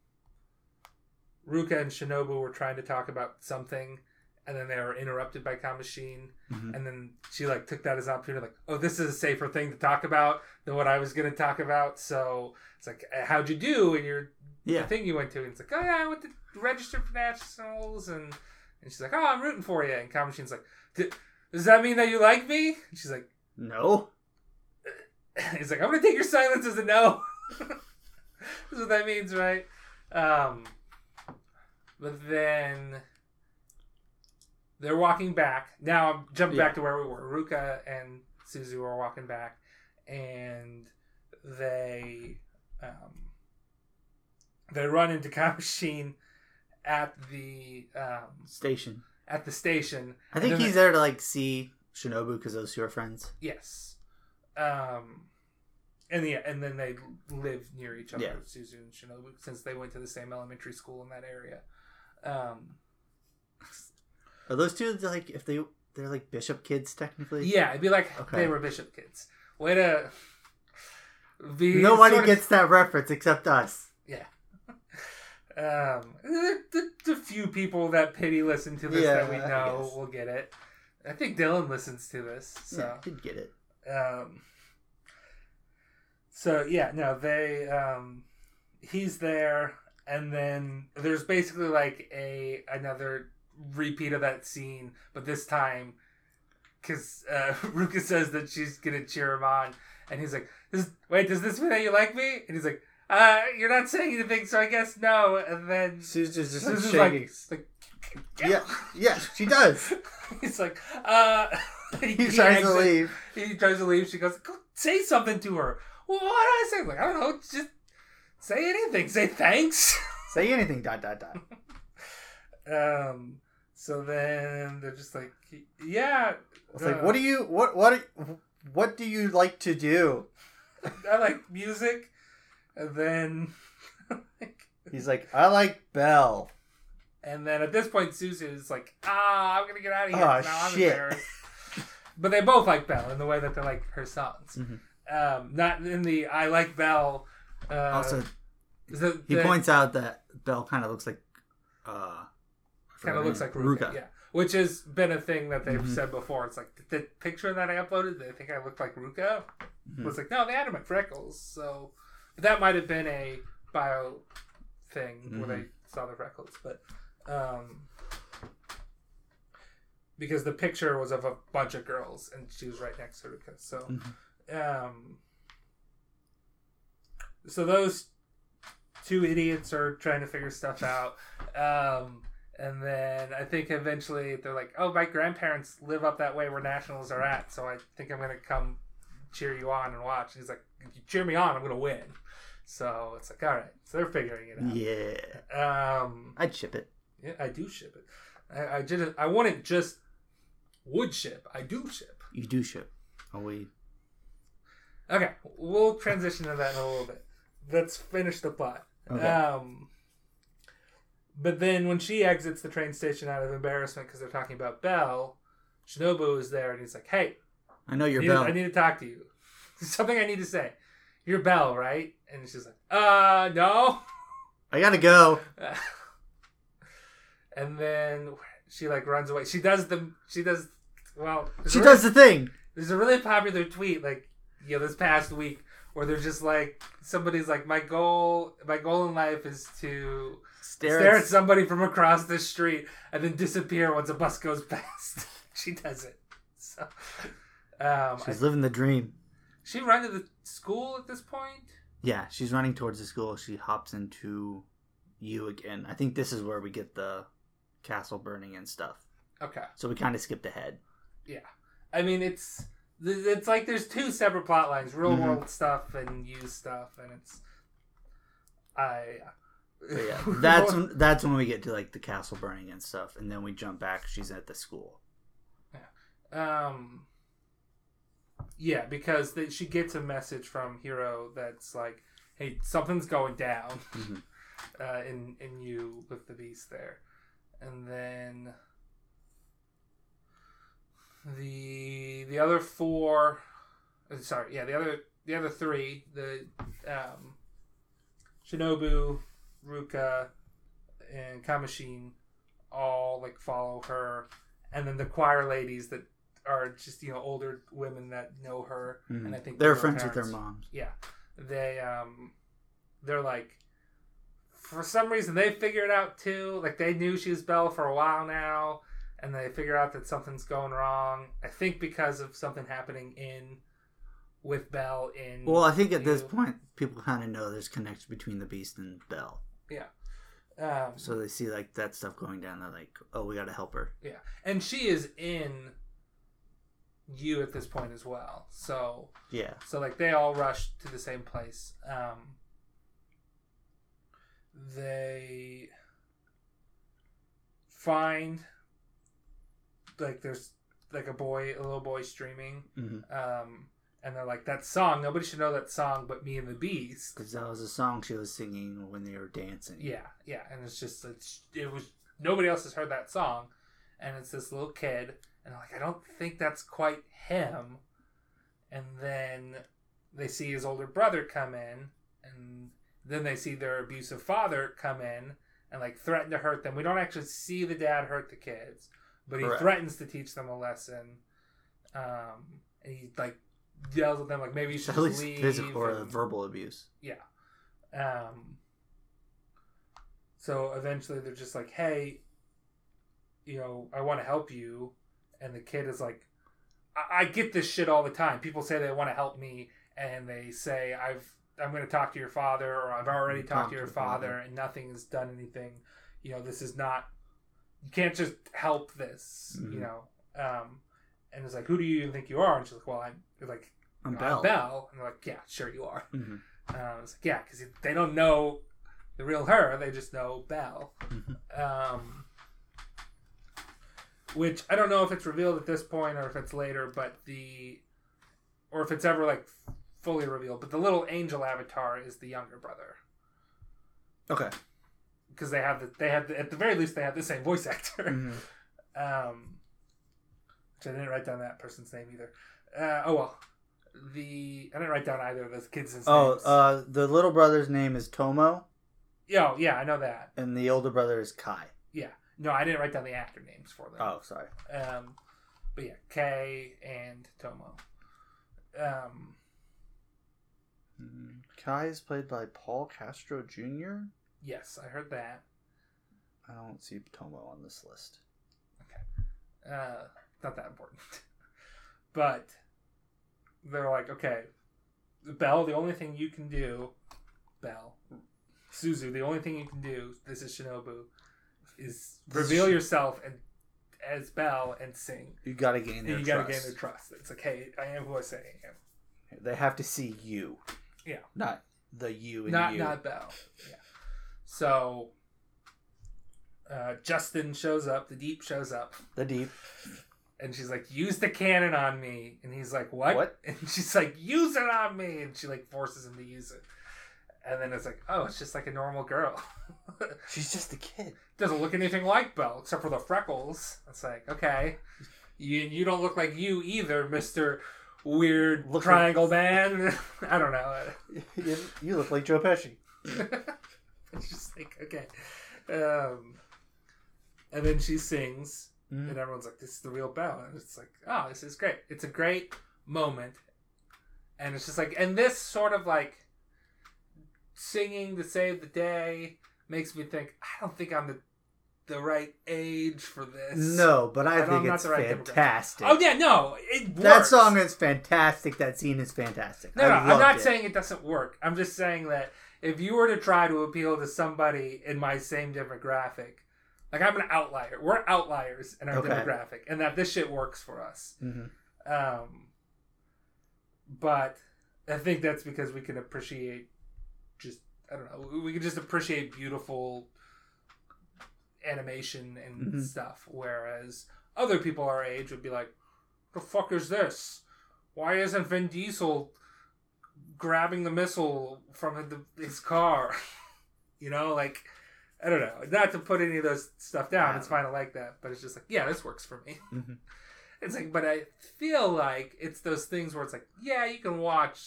Ruka and Shinobu were trying to talk about something, and then they were interrupted by Kamishin. Mm-hmm. And then she like took that as an opportunity, like, oh, this is a safer thing to talk about than what I was going to talk about. So it's like, how'd you do in your yeah. the thing you went to? And it's like, oh, yeah, I went to register for nationals. And, and she's like, oh, I'm rooting for you. And Kamishin's like, does that mean that you like me? And she's like, no. He's like, I'm going to take your silence as a no. That's what that means, right? Um, but then they're walking back. Now I'm jumping yeah. back to where we were. Ruka and Suzu are walking back, and they um, they run into Kamishin at the um, station. At the station, I think he's they... there to like see Shinobu because those two are friends. Yes. Um. And yeah, and then they live near each other, yeah. Suzu and Shinobu, since they went to the same elementary school in that area. Um, Are those two like if they they're like bishop kids technically? Yeah, it'd be like okay. They were bishop kids. Way to be. Nobody sort of... gets that reference except us. Yeah. Um, the, the, the few people that pity listen to this yeah, that we know will get it. I think Dylan listens to this, so yeah, he'd get it. Um. So, yeah, no, they, um, he's there, and then there's basically, like, a, another repeat of that scene, but this time, because, uh, Ruka says that she's gonna cheer him on, and he's like, this, wait, does this mean that you like me? And he's like, uh, you're not saying anything, so I guess no, and then... She's just, just Susan's shaking. Like, like, yeah, yeah, yeah, she does. He's like, uh... he, he tries he to leave. He tries to leave, she goes, go say something to her. Well, what do I say? Like, I don't know. Just say anything. Say thanks. Say anything, dot, dot, dot. um, so then they're just like, yeah. It's uh, like, what do you, what, what, what do you like to do? I like music. And then. like, He's like, I like Belle. And then at this point, Suzu's like, ah, I'm going to get out of here. Oh, now shit. I'm embarrassed. But they both like Belle in the way that they like her songs. Mm-hmm. Um, not in the I like Belle. Uh, also, the, he the, points out that Belle kind of looks like, uh, kind of looks like Ruka, Ruka, yeah, which has been a thing that they've mm-hmm. said before. It's like the, the picture that I uploaded. They think I looked like Ruka. Mm-hmm. Was like, no, they added my freckles. So but that might have been a bio thing mm-hmm. where they saw the freckles, but um, because the picture was of a bunch of girls and she was right next to Ruka, so. Mm-hmm. Um, so those two idiots are trying to figure stuff out. Um, and then I think eventually they're like, oh, my grandparents live up that way where nationals are at. So I think I'm going to come cheer you on and watch. And he's like, if you cheer me on, I'm going to win. So it's like, all right. So they're figuring it out. Yeah. Um, I'd ship it. Yeah, I do ship it. I, I just, I wouldn't just would ship. I do ship. You do ship. Oh, wait. Okay, we'll transition to that in a little bit. Let's finish the plot. Okay. Um, but then when she exits the train station out of embarrassment because they're talking about Belle, Shinobu is there and he's like, hey. I know you're I need, Belle. I need to talk to you. There's something I need to say. You're Belle, right? And she's like, uh, no. I gotta go. And then she like runs away. She does the, she does, well. She really, does the thing. There's a really popular tweet, like, you know, this past week Or they're just like, somebody's like, my goal, my goal in life is to stare, stare at somebody from across the street and then disappear once a bus goes past. She does it. So, um, she's I, living the dream. She ran to the school at this point? Yeah, she's running towards the school. She hops into you again. I think this is where we get the castle burning and stuff. Okay. So we kind of skipped ahead. Yeah. I mean, it's... It's like there's two separate plot lines, real mm-hmm. world stuff and used stuff, and it's I but yeah. That's when, that's when we get to like the castle burning and stuff, and then we jump back. She's at the school. Yeah, um, yeah, because the, she gets a message from Hiro that's like, "Hey, something's going down," mm-hmm. uh, in in you with the beast there, and then. The the other four, sorry, yeah, the other the other three, the um, Shinobu, Ruka, and Kamishin, all like follow her, and then the choir ladies that are just you know older women that know her, mm-hmm. and I think they're friends parents, with their moms. Yeah, they um, they're like, for some reason they figured out too, like they knew she was Belle for a while now. And they figure out that something's going wrong. I think because of something happening in with Belle in. Well, I think at this point, people kind of know there's connection between the Beast and Belle. Yeah. Um, so they see like that stuff going down. They're like, "Oh, we got to help her." Yeah, and she is in you at this point as well. So yeah. So like they all rush to the same place. Um, they find. Like there's like a boy, a little boy streaming, mm-hmm. um, and they're like that song. Nobody should know that song, but me and the Beast, because that was a song she was singing when they were dancing. Yeah, yeah, and it's just it's, it was nobody else has heard that song, and it's this little kid, and I'm like I don't think that's quite him, and then they see his older brother come in, and then they see their abusive father come in and like threaten to hurt them. We don't actually see the dad hurt the kids. But he Correct. threatens to teach them a lesson. Um, and he, like, yells at them, like, maybe you should at least leave. Physical or and, verbal abuse. Yeah. Um, so eventually they're just like, hey, you know, I want to help you. And the kid is like, I-, I get this shit all the time. People say they want to help me. And they say, I've, I'm going to talk to your father. Or I've already talked talk to your to father. Father. And nothing has done anything. You know, this is not... You can't just help this, mm-hmm. you know. Um, and it's like, who do you even think you are? And she's like, well, I'm like, I'm oh, Belle. Belle. And they're like, yeah, sure you are. Mm-hmm. Uh, it's like, yeah, because they don't know the real her. They just know Belle. Mm-hmm. Um, which I don't know if it's revealed at this point or if it's later, but the, or if it's ever like fully revealed, but the little angel avatar is the younger brother. Okay. Because they have the, they have the, at the very least they have the same voice actor, mm-hmm. um, which I didn't write down that person's name either. Uh, oh well, the I didn't write down either of those kids' names. Oh, uh, the little brother's name is Tomo. Yeah, oh, yeah, I know that. And the older brother is Kai. Yeah, no, I didn't write down the actor names for them. Oh, sorry. Um, but yeah, Kai and Tomo. Um, Kai is played by Paul Castro Junior Yes, I heard that. I don't see Tomo on this list. Okay. Uh, not that important. But they're like, okay, Belle, the only thing you can do, Belle, Suzu, the only thing you can do, this is Shinobu, is reveal Sh- yourself and as Belle and sing. You gotta gain their you trust. You gotta gain their trust. It's like, hey, I am who I say I am. They have to see you. Yeah. Not the you and not, you. Not Belle. Yeah. So, uh, Justin shows up. The Deep shows up. The Deep. And she's like, use the cannon on me. And he's like, what? What? And she's like, use it on me. And she, like, forces him to use it. And then it's like, oh, it's just like a normal girl. She's just a kid. Doesn't look anything like Belle, except for the freckles. It's like, okay. You, you don't look like you either, Mister Weird look Triangle like... Man. I don't know. You, you look like Joe Pesci. It's just like, okay. Um, and then she sings, mm-hmm. and everyone's like, this is the real Belle. And it's like, oh, this is great. It's a great moment. And it's just like, and this sort of like singing to save the day makes me think, I don't think I'm the the right age for this. No, but I, I think it's right fantastic. Demographic. Oh yeah, no, it works. That song is fantastic. That scene is fantastic. No, no, I'm not it. saying it doesn't work. I'm just saying that if you were to try to appeal to somebody in my same demographic, like I'm an outlier. We're outliers in our okay. demographic, and that this shit works for us. Mm-hmm. Um, but I think that's because we can appreciate just, I don't know, we can just appreciate beautiful animation and mm-hmm. stuff, whereas other people our age would be like, the fuck is this? Why isn't Vin Diesel grabbing the missile from the, his car? You know, like, I don't know. Not to put any of those stuff down. Wow. It's fine. I like that. But it's just like, yeah, this works for me. Mm-hmm. It's like, but I feel like it's those things where it's like, yeah, you can watch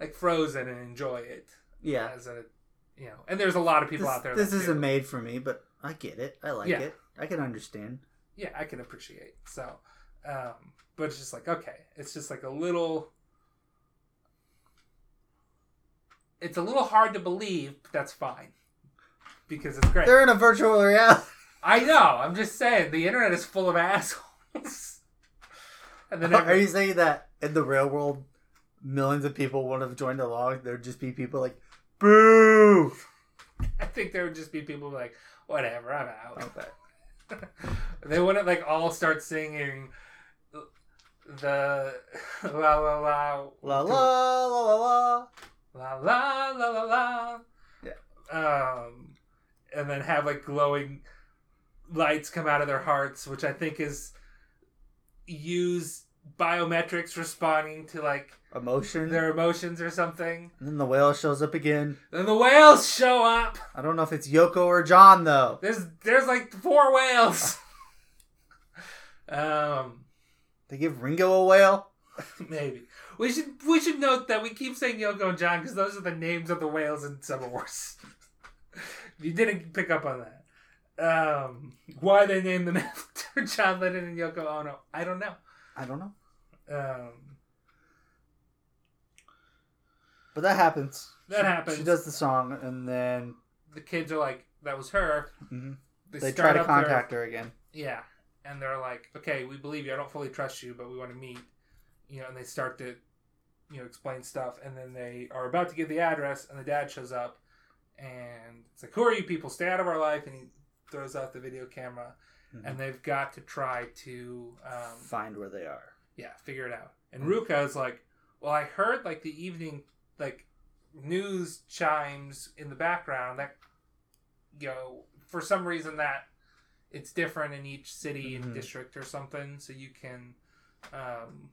like Frozen and enjoy it. Yeah. As a, you know, and there's a lot of people this, out there. This isn't made for me, but I get it. I like yeah. it. I can understand. Yeah, I can appreciate. So, um, but it's just like, okay, it's just like a little, it's a little hard to believe, but that's fine. Because it's great. They're in a virtual reality. I know. I'm just saying. The internet is full of assholes. And then every- Are you saying that in the real world, millions of people wouldn't have joined along? There'd just be people like, boo! I think there would just be people like, whatever, I'm out. Okay. They wouldn't like all start singing the la la la. La la la la. La la la la la. Yeah. Um... And then have like glowing lights come out of their hearts, which I think is use biometrics responding to like emotion, their emotions or something. And then the whale shows up again. Then the whales show up. I don't know if it's Yoko or John though. There's there's like four whales. um, they give Ringo a whale. Maybe we should we should note that we keep saying Yoko and John because those are the names of the whales in Summer Wars. You didn't pick up on that. Um, why they named them after John Lennon and Yoko Ono, I don't know. I don't know. Um, but that happens. That she, happens. She does the song, and then the kids are like, "That was her." Mm-hmm. They, they try to contact their, her again. Yeah, and they're like, "Okay, we believe you. I don't fully trust you, but we want to meet." You know, and they start to, you know, explain stuff, and then they are about to give the address, and the dad shows up. And it's like, who are you people? Stay out of our life. And he throws out the video camera. Mm-hmm. And they've got to try to... Um, find where they are. Yeah, figure it out. And mm-hmm. Ruka is like, well, I heard like the evening like news chimes in the background. That, you know, for some reason that it's different in each city mm-hmm. and district or something. So you can... Um,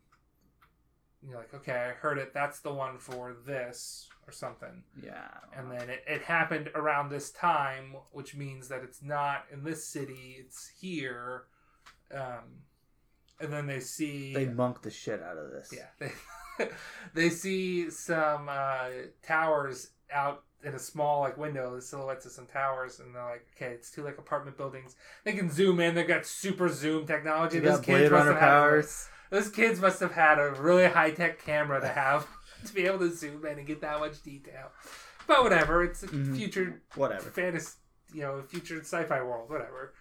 you're like, okay, I heard it. That's the one for this or something. Yeah. And then it, it happened around this time, which means that it's not in this city. It's here. Um, and then they see... They monk the shit out of this. Yeah. They, they see some uh, towers out in a small like window, the silhouettes of some towers, and they're like, okay, it's two like apartment buildings. They can zoom in. They've got super zoom technology. They've got Blade Runner powers. Those kids must have had a really high-tech camera to have to be able to zoom in and get that much detail. But whatever, it's a mm-hmm. future whatever fantasy, you know, future sci-fi world, whatever.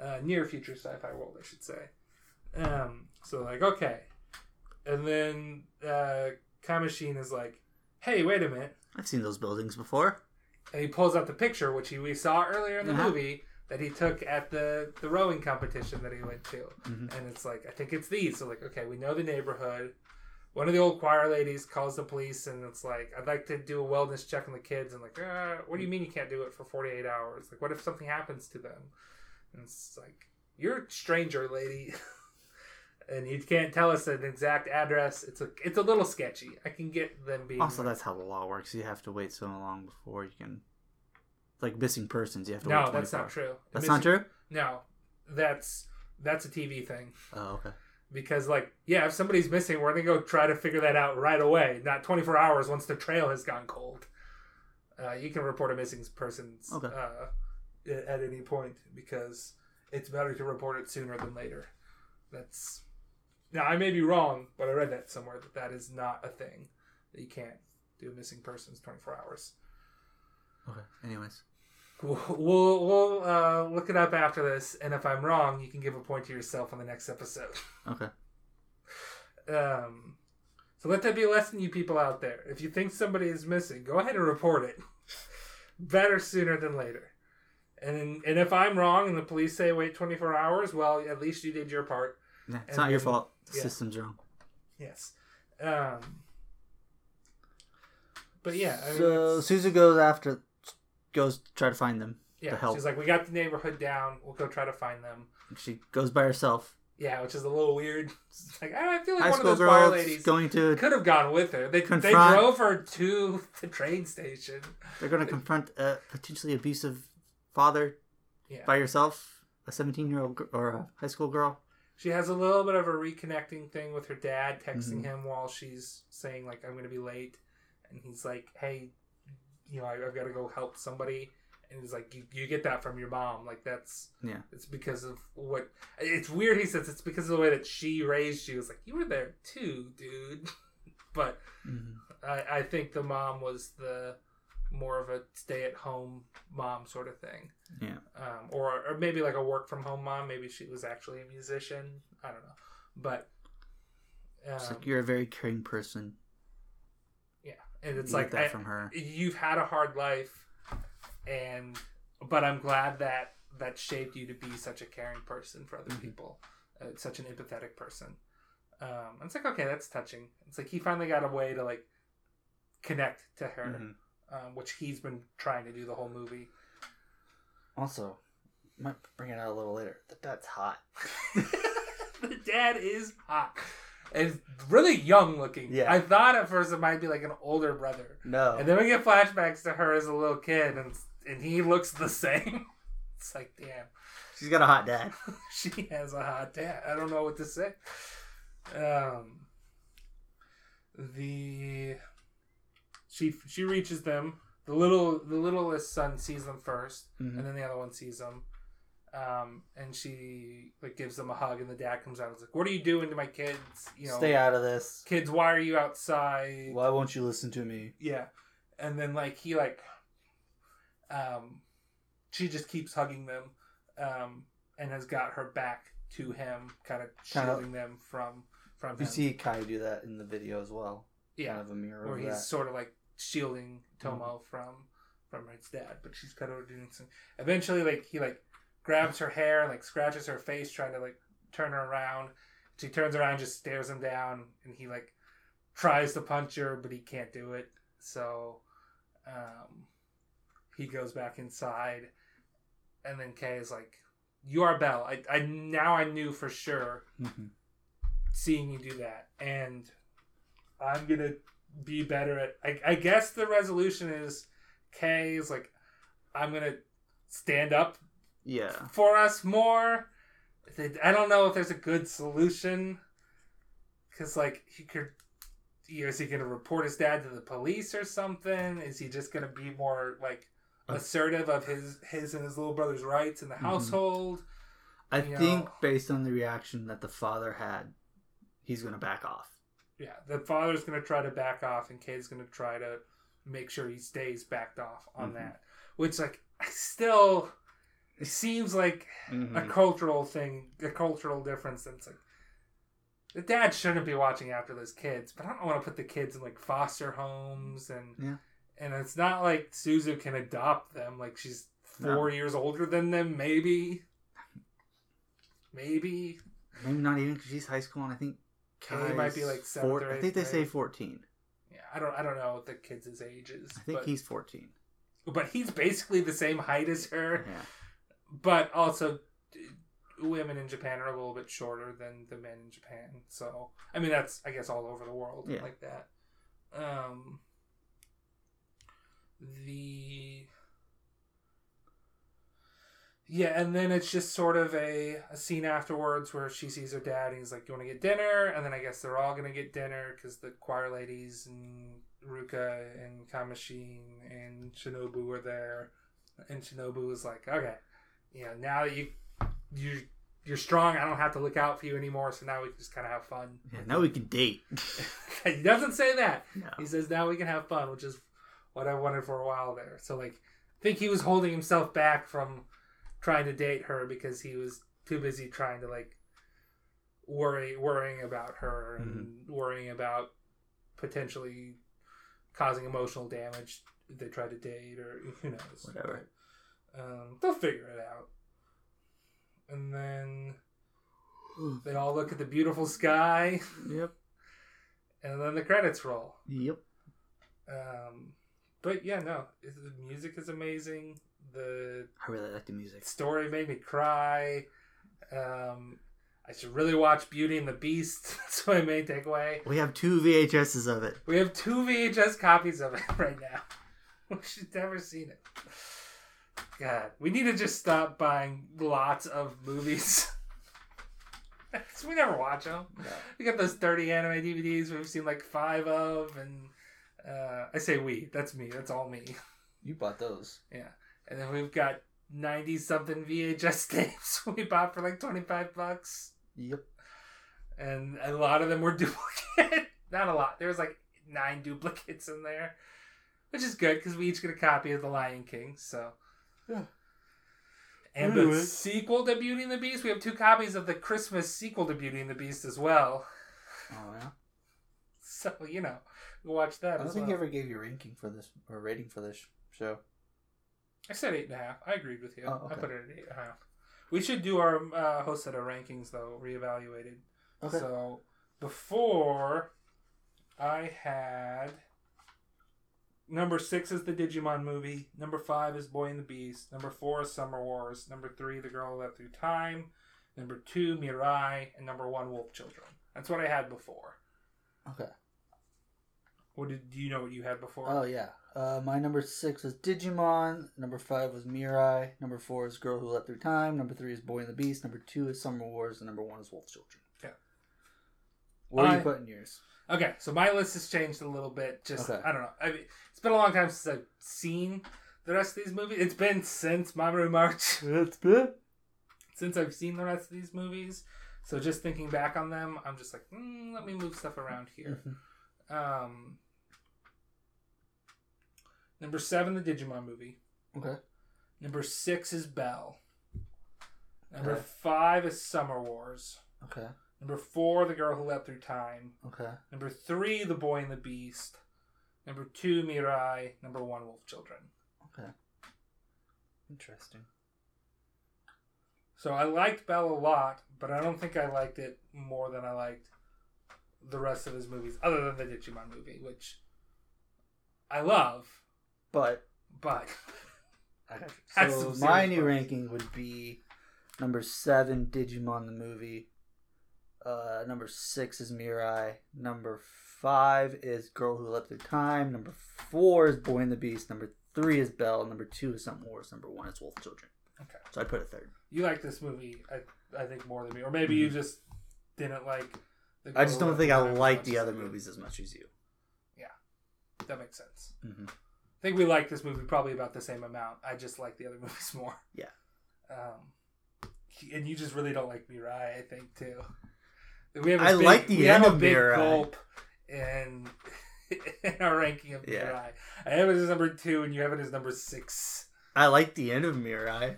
Uh, near future sci-fi world, I should say. Um, so like, okay. And then uh, Kamishin is like, hey, wait a minute. I've seen those buildings before. And he pulls out the picture, which he, we saw earlier in the yeah. movie, that he took at the, the rowing competition that he went to. Mm-hmm. And it's like, I think it's these. So, like, okay, we know the neighborhood. One of the old choir ladies calls the police, and it's like, I'd like to do a wellness check on the kids. And like, ah, what do you mean you can't do it for forty-eight hours? Like, what if something happens to them? And it's like, you're a stranger, lady. And you can't tell us an exact address. It's a, it's a little sketchy. I can get them being... Also, right. That's how the law works. You have to wait so long before you can... Like missing persons, you have to. No, wait that's not true. That's missing, not true. No, that's that's a T V thing. Oh, okay. Because like, yeah, if somebody's missing, we're gonna go try to figure that out right away. Not twenty-four hours once the trail has gone cold. Uh, you can report a missing person's okay. uh, at any point because it's better to report it sooner than later. That's now I may be wrong, but I read that somewhere that that is not a thing. that you can't do missing persons twenty-four hours. Okay. Anyways. We'll, we'll, we'll uh, look it up after this, and if I'm wrong, you can give a point to yourself on the next episode. Okay. Um, so let that be a lesson, you people out there. If you think somebody is missing, go ahead and report it. Better sooner than later. And and if I'm wrong and the police say wait twenty-four hours, well, at least you did your part. Yeah, it's and not then, your fault. The yeah. system's wrong. Yes. Um, but yeah. I mean, so Suzu goes after... goes to try to find them. Yeah, to help. She's like, we got the neighborhood down. We'll go try to find them. She goes by herself. Yeah, which is a little weird. It's like, I feel like High one of those bar ladies going to could have gone with her. They confront, they drove her to the train station. They're going to confront a potentially abusive father yeah. by herself, a seventeen-year-old or a high school girl. She has a little bit of a reconnecting thing with her dad, texting mm-hmm. him while she's saying, like, I'm going to be late. And he's like, hey, you know, I, I've got to go help somebody. And he's like, you, you get that from your mom. Like, that's... Yeah. It's because of what... It's weird, he says. It's because of the way that she raised you. It's like, you were there too, dude. But mm-hmm. I, I think the mom was the more of a stay-at-home mom sort of thing. Yeah. Um, or, or maybe like a work-from-home mom. Maybe she was actually a musician. I don't know. But... Um, it's like, you're a very caring person. And it's you like, that I, from her. You've had a hard life, and but I'm glad that that shaped you to be such a caring person for other mm-hmm. people, uh, such an empathetic person. Um, and it's like, okay, that's touching. It's like he finally got a way to like connect to her, mm-hmm. um, which he's been trying to do the whole movie. Also, might bring it out a little later. The dad's hot. The dad is hot. And really young looking. Yeah. I thought at first it might be like an older brother. No. And then we get flashbacks to her as a little kid, and and he looks the same. It's like, damn. She's got a hot dad. She has a hot dad. I don't know what to say. Um. The she she reaches them. The little the littlest son sees them first, mm-hmm. and then the other one sees them. Um, and she like gives them a hug, and the dad comes out and is like, what are you doing to my kids? You know, stay out of this. Kids, why are you outside? Why won't you listen to me? Yeah. And then like he like um she just keeps hugging them, um, and has got her back to him, kind of shielding them from from him. You see Kai do that in the video as well. Yeah. Kind of a mirror. Where he's that. sort of like shielding Tomo mm-hmm. from from his dad, but she's kind of doing some eventually like he like grabs her hair and like scratches her face trying to like turn her around. She turns around, just stares him down, and he like tries to punch her, but he can't do it. So um, he goes back inside, and then Kay is like, you are Belle. I, I now I knew for sure mm-hmm. seeing you do that, and I'm gonna be better at I, I guess the resolution is Kay is like, I'm gonna stand up Yeah. for us more. I don't know if there's a good solution, because like he could, you know, is he gonna report his dad to the police or something? Is he just gonna be more like assertive of his his and his little brother's rights in the mm-hmm. household? I you think know, based on the reaction that the father had, he's gonna back off. Yeah, the father's gonna try to back off, and Kate's gonna try to make sure he stays backed off on mm-hmm. that. Which like I still. It seems like mm-hmm. a cultural thing, a cultural difference. It's like the dad shouldn't be watching after those kids, but I don't want to put the kids in like foster homes, and yeah. and it's not like Suzu can adopt them. Like she's four no. years older than them, maybe, maybe, maybe not even because she's high school, and I think Kay might be like seven or eight. I think they grade. say fourteen. Yeah, I don't, I don't know what the kid's age is. I think but, he's fourteen, but he's basically the same height as her. Yeah. But also, women in Japan are a little bit shorter than the men in Japan. So, I mean, that's, I guess, all over the world yeah. like that. Um, the... Yeah, and then it's just sort of a, a scene afterwards where she sees her dad, and he's like, you want to get dinner? And then I guess they're all going to get dinner because the choir ladies and Ruka and Kamishin and Shinobu are there. And Shinobu was like, okay. You know, now that you, you you're strong. I don't have to look out for you anymore. So now we can just kind of have fun. Yeah, now we can date. He doesn't say that. No. He says now we can have fun, which is what I wanted for a while there. So like, I think he was holding himself back from trying to date her because he was too busy trying to like worry, worrying about her and mm-hmm. worrying about potentially causing emotional damage if they try to date or who knows. Whatever. Um, they'll figure it out. And then they all look at the beautiful sky. Yep. And then the credits roll. Yep. Um, but yeah, no, the music is amazing. The I really like the music. Story made me cry. Um, I should really watch Beauty and the Beast. That's my main takeaway. We have two V H S's of it. We have two V H S copies of it right now. We should never seen it. God, we need to just stop buying lots of movies. We never watch them. No. We got those thirty anime D V Ds we've seen like five of, and uh, I say we. That's me. That's all me. You bought those. Yeah. And then we've got ninety-something V H S tapes we bought for like twenty-five bucks. Yep. And a lot of them were duplicate. Not a lot. There was like nine duplicates in there, which is good because we each get a copy of The Lion King, so... Yeah. And anyway. The sequel to Beauty and the Beast, we have two copies of the Christmas sequel to Beauty and the Beast as well. Oh yeah. So you know, we'll watch that. I don't as think well. You ever gave your ranking for this or rating for this show. I said eight and a half. I agreed with you. Oh, okay. I put it at eight and a half. We should do our uh, Hosoda rankings though, reevaluated. Okay. So before I had. Number six is the Digimon movie. Number five is Boy and the Beast. Number four is Summer Wars. Number three, The Girl Who Lived Through Time. Number two, Mirai. And number one, Wolf Children. That's what I had before. Okay. What did, do you know what you had before? Oh, yeah. Uh, my number six was Digimon. Number five was Mirai. Number four is Girl Who Lived Through Time. Number three is Boy and the Beast. Number two is Summer Wars. And number one is Wolf Children. Yeah. What are I... you putting yours? Okay, so my list has changed a little bit. Just, okay. I don't know. I mean, it's been a long time since I've seen the rest of these movies. It's been since Mamoru March. It's been? Since I've seen the rest of these movies. So just thinking back on them, I'm just like, mm, let me move stuff around here. Mm-hmm. Um, number seven, the Digimon movie. Okay. Number six is Belle. Number okay. five is Summer Wars. Okay. Number four, The Girl Who Lived Through Time. Okay. Number three, The Boy and the Beast. Number two, Mirai. Number one, Wolf Children. Okay. Interesting. So I liked Belle a lot, but I don't think I liked it more than I liked the rest of his movies, other than the Digimon movie, which I love. But. But. I, so my new ranking would be number seven, Digimon the movie. Uh, number six is Mirai. Number five is Girl Who Lived Through Time. Number four is Boy and the Beast. Number three is Belle. Number two is Something Worse. Number one is Wolf Children. Okay. So I put a third. You like this movie, I I think, more than me. Or maybe mm-hmm. you just didn't like the Girl I just don't think I like the other movies as much as you. Yeah. That makes sense. Mm-hmm. I think we like this movie probably about the same amount. I just like the other movies more. Yeah. Um, and you just really don't like Mirai, I think, too. We have I big, like the we end have a of big Mirai. Gulp in, in our ranking of yeah. Mirai. I have it as number two, and you have it as number six. I like the end of Mirai.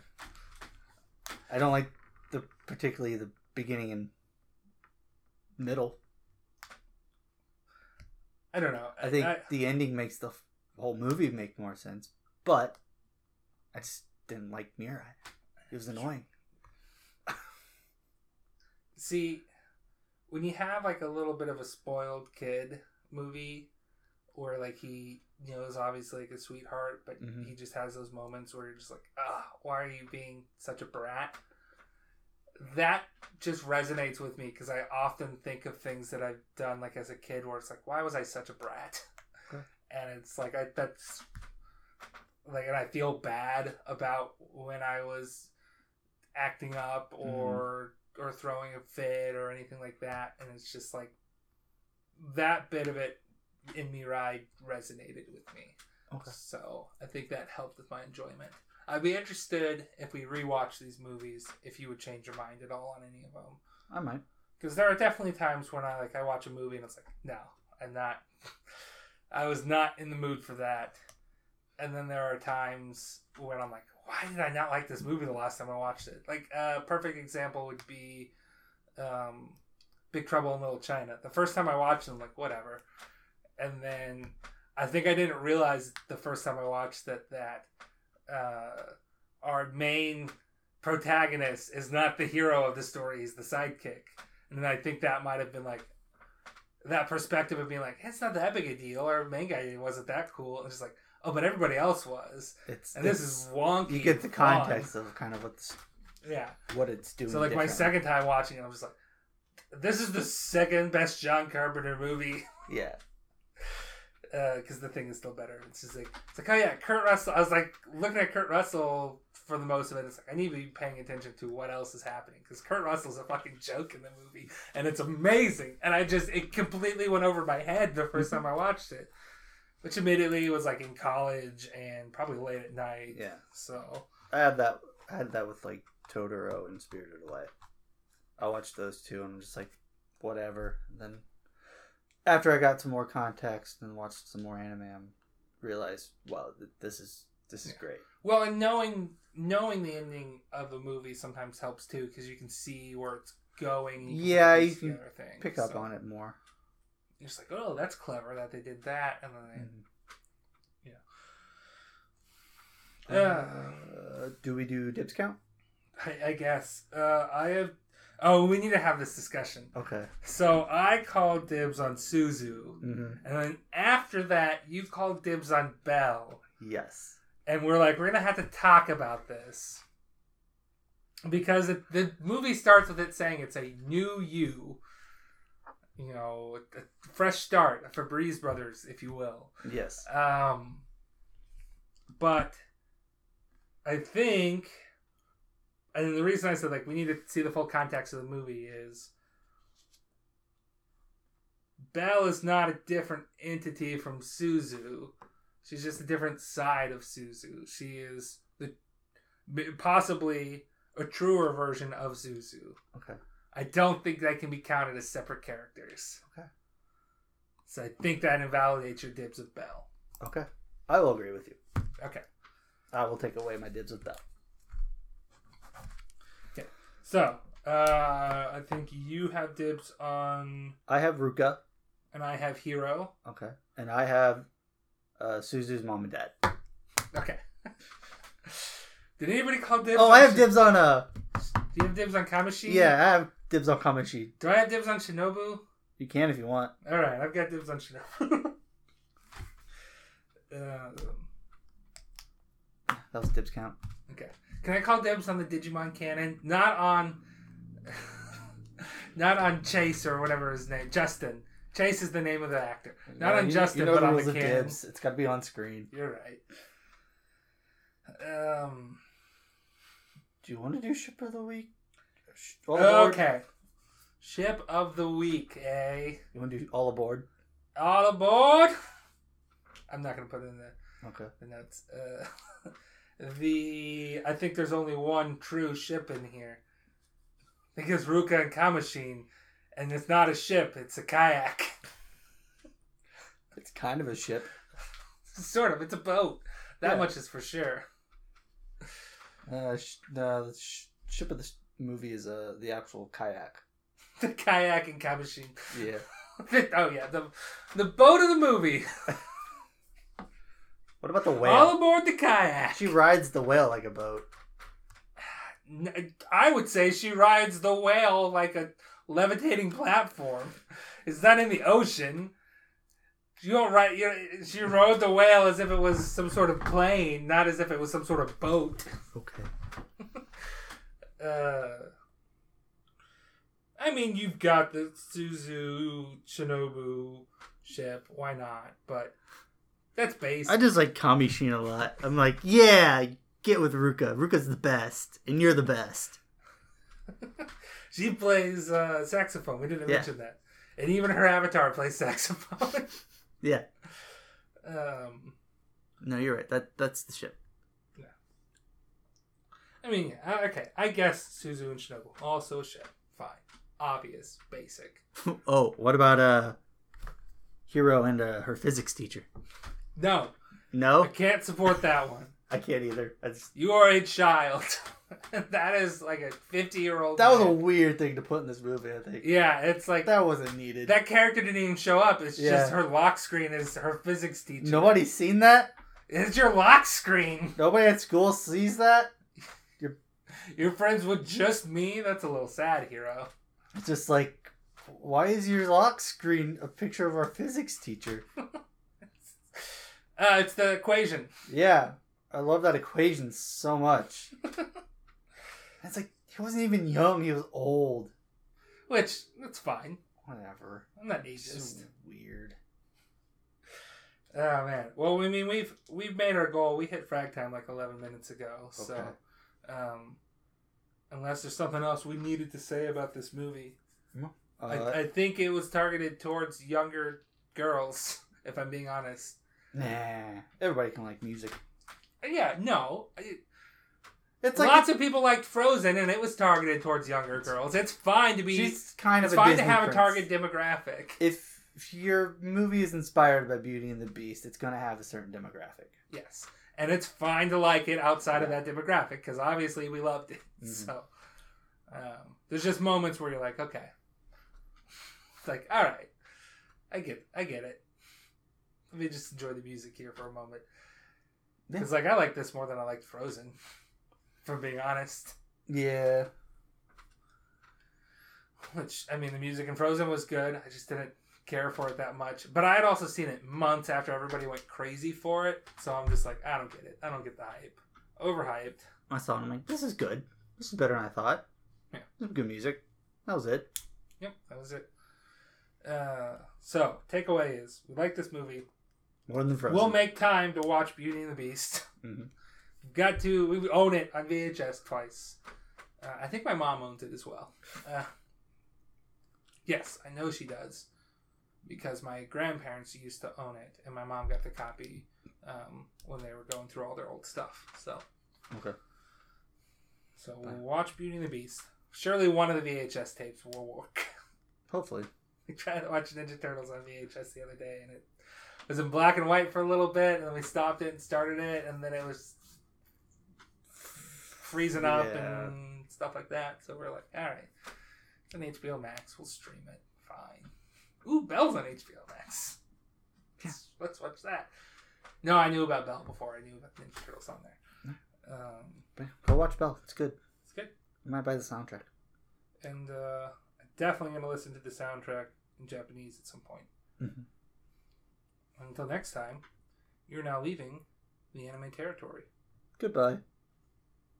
I don't like the particularly the beginning and middle. I don't know. I think I, the ending makes the whole movie make more sense, but I just didn't like Mirai. It was annoying. See. When you have, like, a little bit of a spoiled kid movie where, like, he, you know, is obviously, like, a sweetheart, but mm-hmm. he just has those moments where you're just like, ah, why are you being such a brat? That just resonates with me because I often think of things that I've done, like, as a kid where it's like, why was I such a brat? Okay. And it's like, I that's, like, and I feel bad about when I was acting up or... Mm. or throwing a fit or anything like that. And it's just like that bit of it in Mirai resonated with me. Okay. So I think that helped with my enjoyment. I'd be interested if we rewatch these movies if you would change your mind at all on any of them. I might. Because there are definitely times when I like I watch a movie and it's like, no, I'm not. I was not in the mood for that. And then there are times when I'm like, why did I not like this movie the last time I watched it? Like a perfect example would be um, Big Trouble in Little China. The first time I watched it, I'm like, whatever. And then I think I didn't realize the first time I watched that that uh, our main protagonist is not the hero of the story. He's the sidekick. And I think that might have been like that perspective of being like, hey, it's not that big a deal. Our main guy wasn't that cool. It's just like, oh, but everybody else was. It's, and this is wonky. You get the context of kind of what's, yeah, what it's doing. So like my second time watching it, I was like, this is the second best John Carpenter movie. Yeah. Because uh, The Thing is still better. It's just like, it's like, oh yeah, Kurt Russell. I was like looking at Kurt Russell for the most of it. It's like, I need to be paying attention to what else is happening, because Kurt Russell's a fucking joke in the movie, and it's amazing. And I just, it completely went over my head the first time I watched it. Which admittedly was like in college and probably late at night. Yeah. So I had that. I had that with like Totoro and Spirited Away. I watched those two and I'm just like, whatever. And then after I got some more context and watched some more anime, I realized, wow, this is this is yeah. great. Well, and knowing knowing the ending of a movie sometimes helps too, because you can see where it's going. Yeah, you can things, pick up so. on it more. You're just like, oh, that's clever that they did that, and then they, mm-hmm. yeah. Uh, uh, do we do Dibs count? I, I guess. Uh, I have. Oh, we need to have this discussion. Okay. So I called dibs on Suzu, mm-hmm. and then after that, you called dibs on Belle. Yes. And we're like, we're gonna have to talk about this, because it, the movie starts with it saying it's a new you. You know, a fresh start, a Febreze Brothers, if you will. Yes. Um, but I think, and the reason I said, like, we need to see the full context of the movie is Belle is not a different entity from Suzu. She's just a different side of Suzu. She is the possibly a truer version of Suzu. Okay. I don't think that can be counted as separate characters. Okay. So I think that invalidates your dibs of Belle. Okay. I will agree with you. Okay. I will take away my dibs of Belle. Okay. So, uh, I think you have dibs on... I have Ruka. And I have Hiro. Okay. And I have uh, Suzu's mom and dad. Okay. Did anybody call dibs? Oh, on I have Sh- dibs on... Uh... Do you have dibs on Kamishin? Yeah, I have... Dibs on Kamichi. Do I have dibs on Shinobu? You can if you want. All right, I've got dibs on Shinobu. uh, that was dibs count. Okay. Can I call dibs on the Digimon canon? Not on, not on Chace or whatever his name. Justin. Chace is the name of the actor. Not no, on you, Justin, you know but the on the canon. Dibs. It's got to be on screen. You're right. Um. Do you want to do Ship of the Week? All aboard. Okay. Ship of the week, eh? You want to do all aboard? All aboard! I'm not going to put it in there. Okay. The notes. Uh, the, I think there's only one true ship in here. I think it's Ruka and Kamishin. And it's not a ship. It's a kayak. It's kind of a ship. Sort of. It's a boat. That yeah. much is for sure. Uh, sh- uh, sh- ship of the... Sh- movie is uh, the actual kayak. The kayak and Kamishin. Yeah. Oh, yeah. The the boat of the movie. What about the whale? All aboard the kayak. She rides the whale like a boat. I would say she rides the whale like a levitating platform. It's not in the ocean. You don't ride. You know, she rode the whale as if it was some sort of plane, not as if it was some sort of boat. Okay. Uh, I mean, you've got the Suzu Shinobu ship. Why not? But that's basic. I just like Kamishin a lot. I'm like, yeah, get with Ruka. Ruka's the best, and you're the best. She plays uh, saxophone. We didn't yeah. mention that, and even her avatar plays saxophone. Yeah. Um. No, you're right. That that's the ship. I mean, okay, I guess Suzu and Shinobu also ship. Fine. Obvious. Basic. Oh, what about uh, Hiro and uh, her physics teacher? No. No? I can't support that one. I can't either. That's... You are a child. That is like a fifty-year-old That was man. A weird thing to put in this movie, I think. Yeah, it's like... That wasn't needed. That character didn't even show up. It's yeah. just her lock screen is her physics teacher. Nobody's seen that? It's your lock screen. Nobody at school sees that? You're... Your friends with just me? That's a little sad, Hiro. It's just like, why is your lock screen a picture of our physics teacher? Uh, it's the equation. Yeah. I love that equation so much. It's like, he wasn't even young, he was old. Which, that's fine. Whatever. I'm not ageist. It's so weird. Oh, man. Well, I mean, we've we've made our goal. We hit frag time like eleven minutes ago. Okay. So, um, unless there's something else we needed to say about this movie. No. Uh, I, I think it was targeted towards younger girls, if I'm being honest. Nah. Everybody can like music. Yeah, no. It's like Lots it's, of people liked Frozen, and it was targeted towards younger girls. It's fine to be... She's kind of It's fine Disney to have prince. A target demographic. If, if your movie is inspired by Beauty and the Beast, it's going to have a certain demographic. Yes. And it's fine to like it outside yeah. of that demographic, because obviously we loved it. Mm-hmm. So um, there's just moments where you're like, okay. It's like, all right. I get it. I get it. Let me just enjoy the music here for a moment. Because, like, I like this more than I liked Frozen, if I'm being honest. Yeah. Which, I mean, the music in Frozen was good. I just didn't care for it that much. But I had also seen it months after everybody went crazy for it. So I'm just like, I don't get it. I don't get the hype. Overhyped. I saw it. I'm like, this is good. This is better than I thought. Yeah. This is good music. That was it. Yep, that was it. Uh, so, takeaway is, we like this movie. More than Frozen. We'll make time to watch Beauty and the Beast. Mm-hmm. Got to, we own it on V H S twice. Uh, I think my mom owns it as well. Uh, yes, I know she does. Because my grandparents used to own it. And my mom got the copy um, when they were going through all their old stuff. So, okay. So Bye. We'll watch Beauty and the Beast. Surely one of the V H S tapes will work. Hopefully. We tried to watch Ninja Turtles on V H S the other day and it... It was in black and white for a little bit, and then we stopped it and started it, and then it was freezing up yeah. and stuff like that. So we're like, all right, it's on H B O Max. We'll stream it. Fine. Ooh, Belle's on H B O Max. Let's, let's watch that. No, I knew about Belle before. I knew about the Ninja Turtles on there. Um, Go watch Belle. It's good. It's good. You might buy the soundtrack. And uh, I'm definitely going to listen to the soundtrack in Japanese at some point. Mm-hmm. Until next time, you're now leaving the anime territory. Goodbye.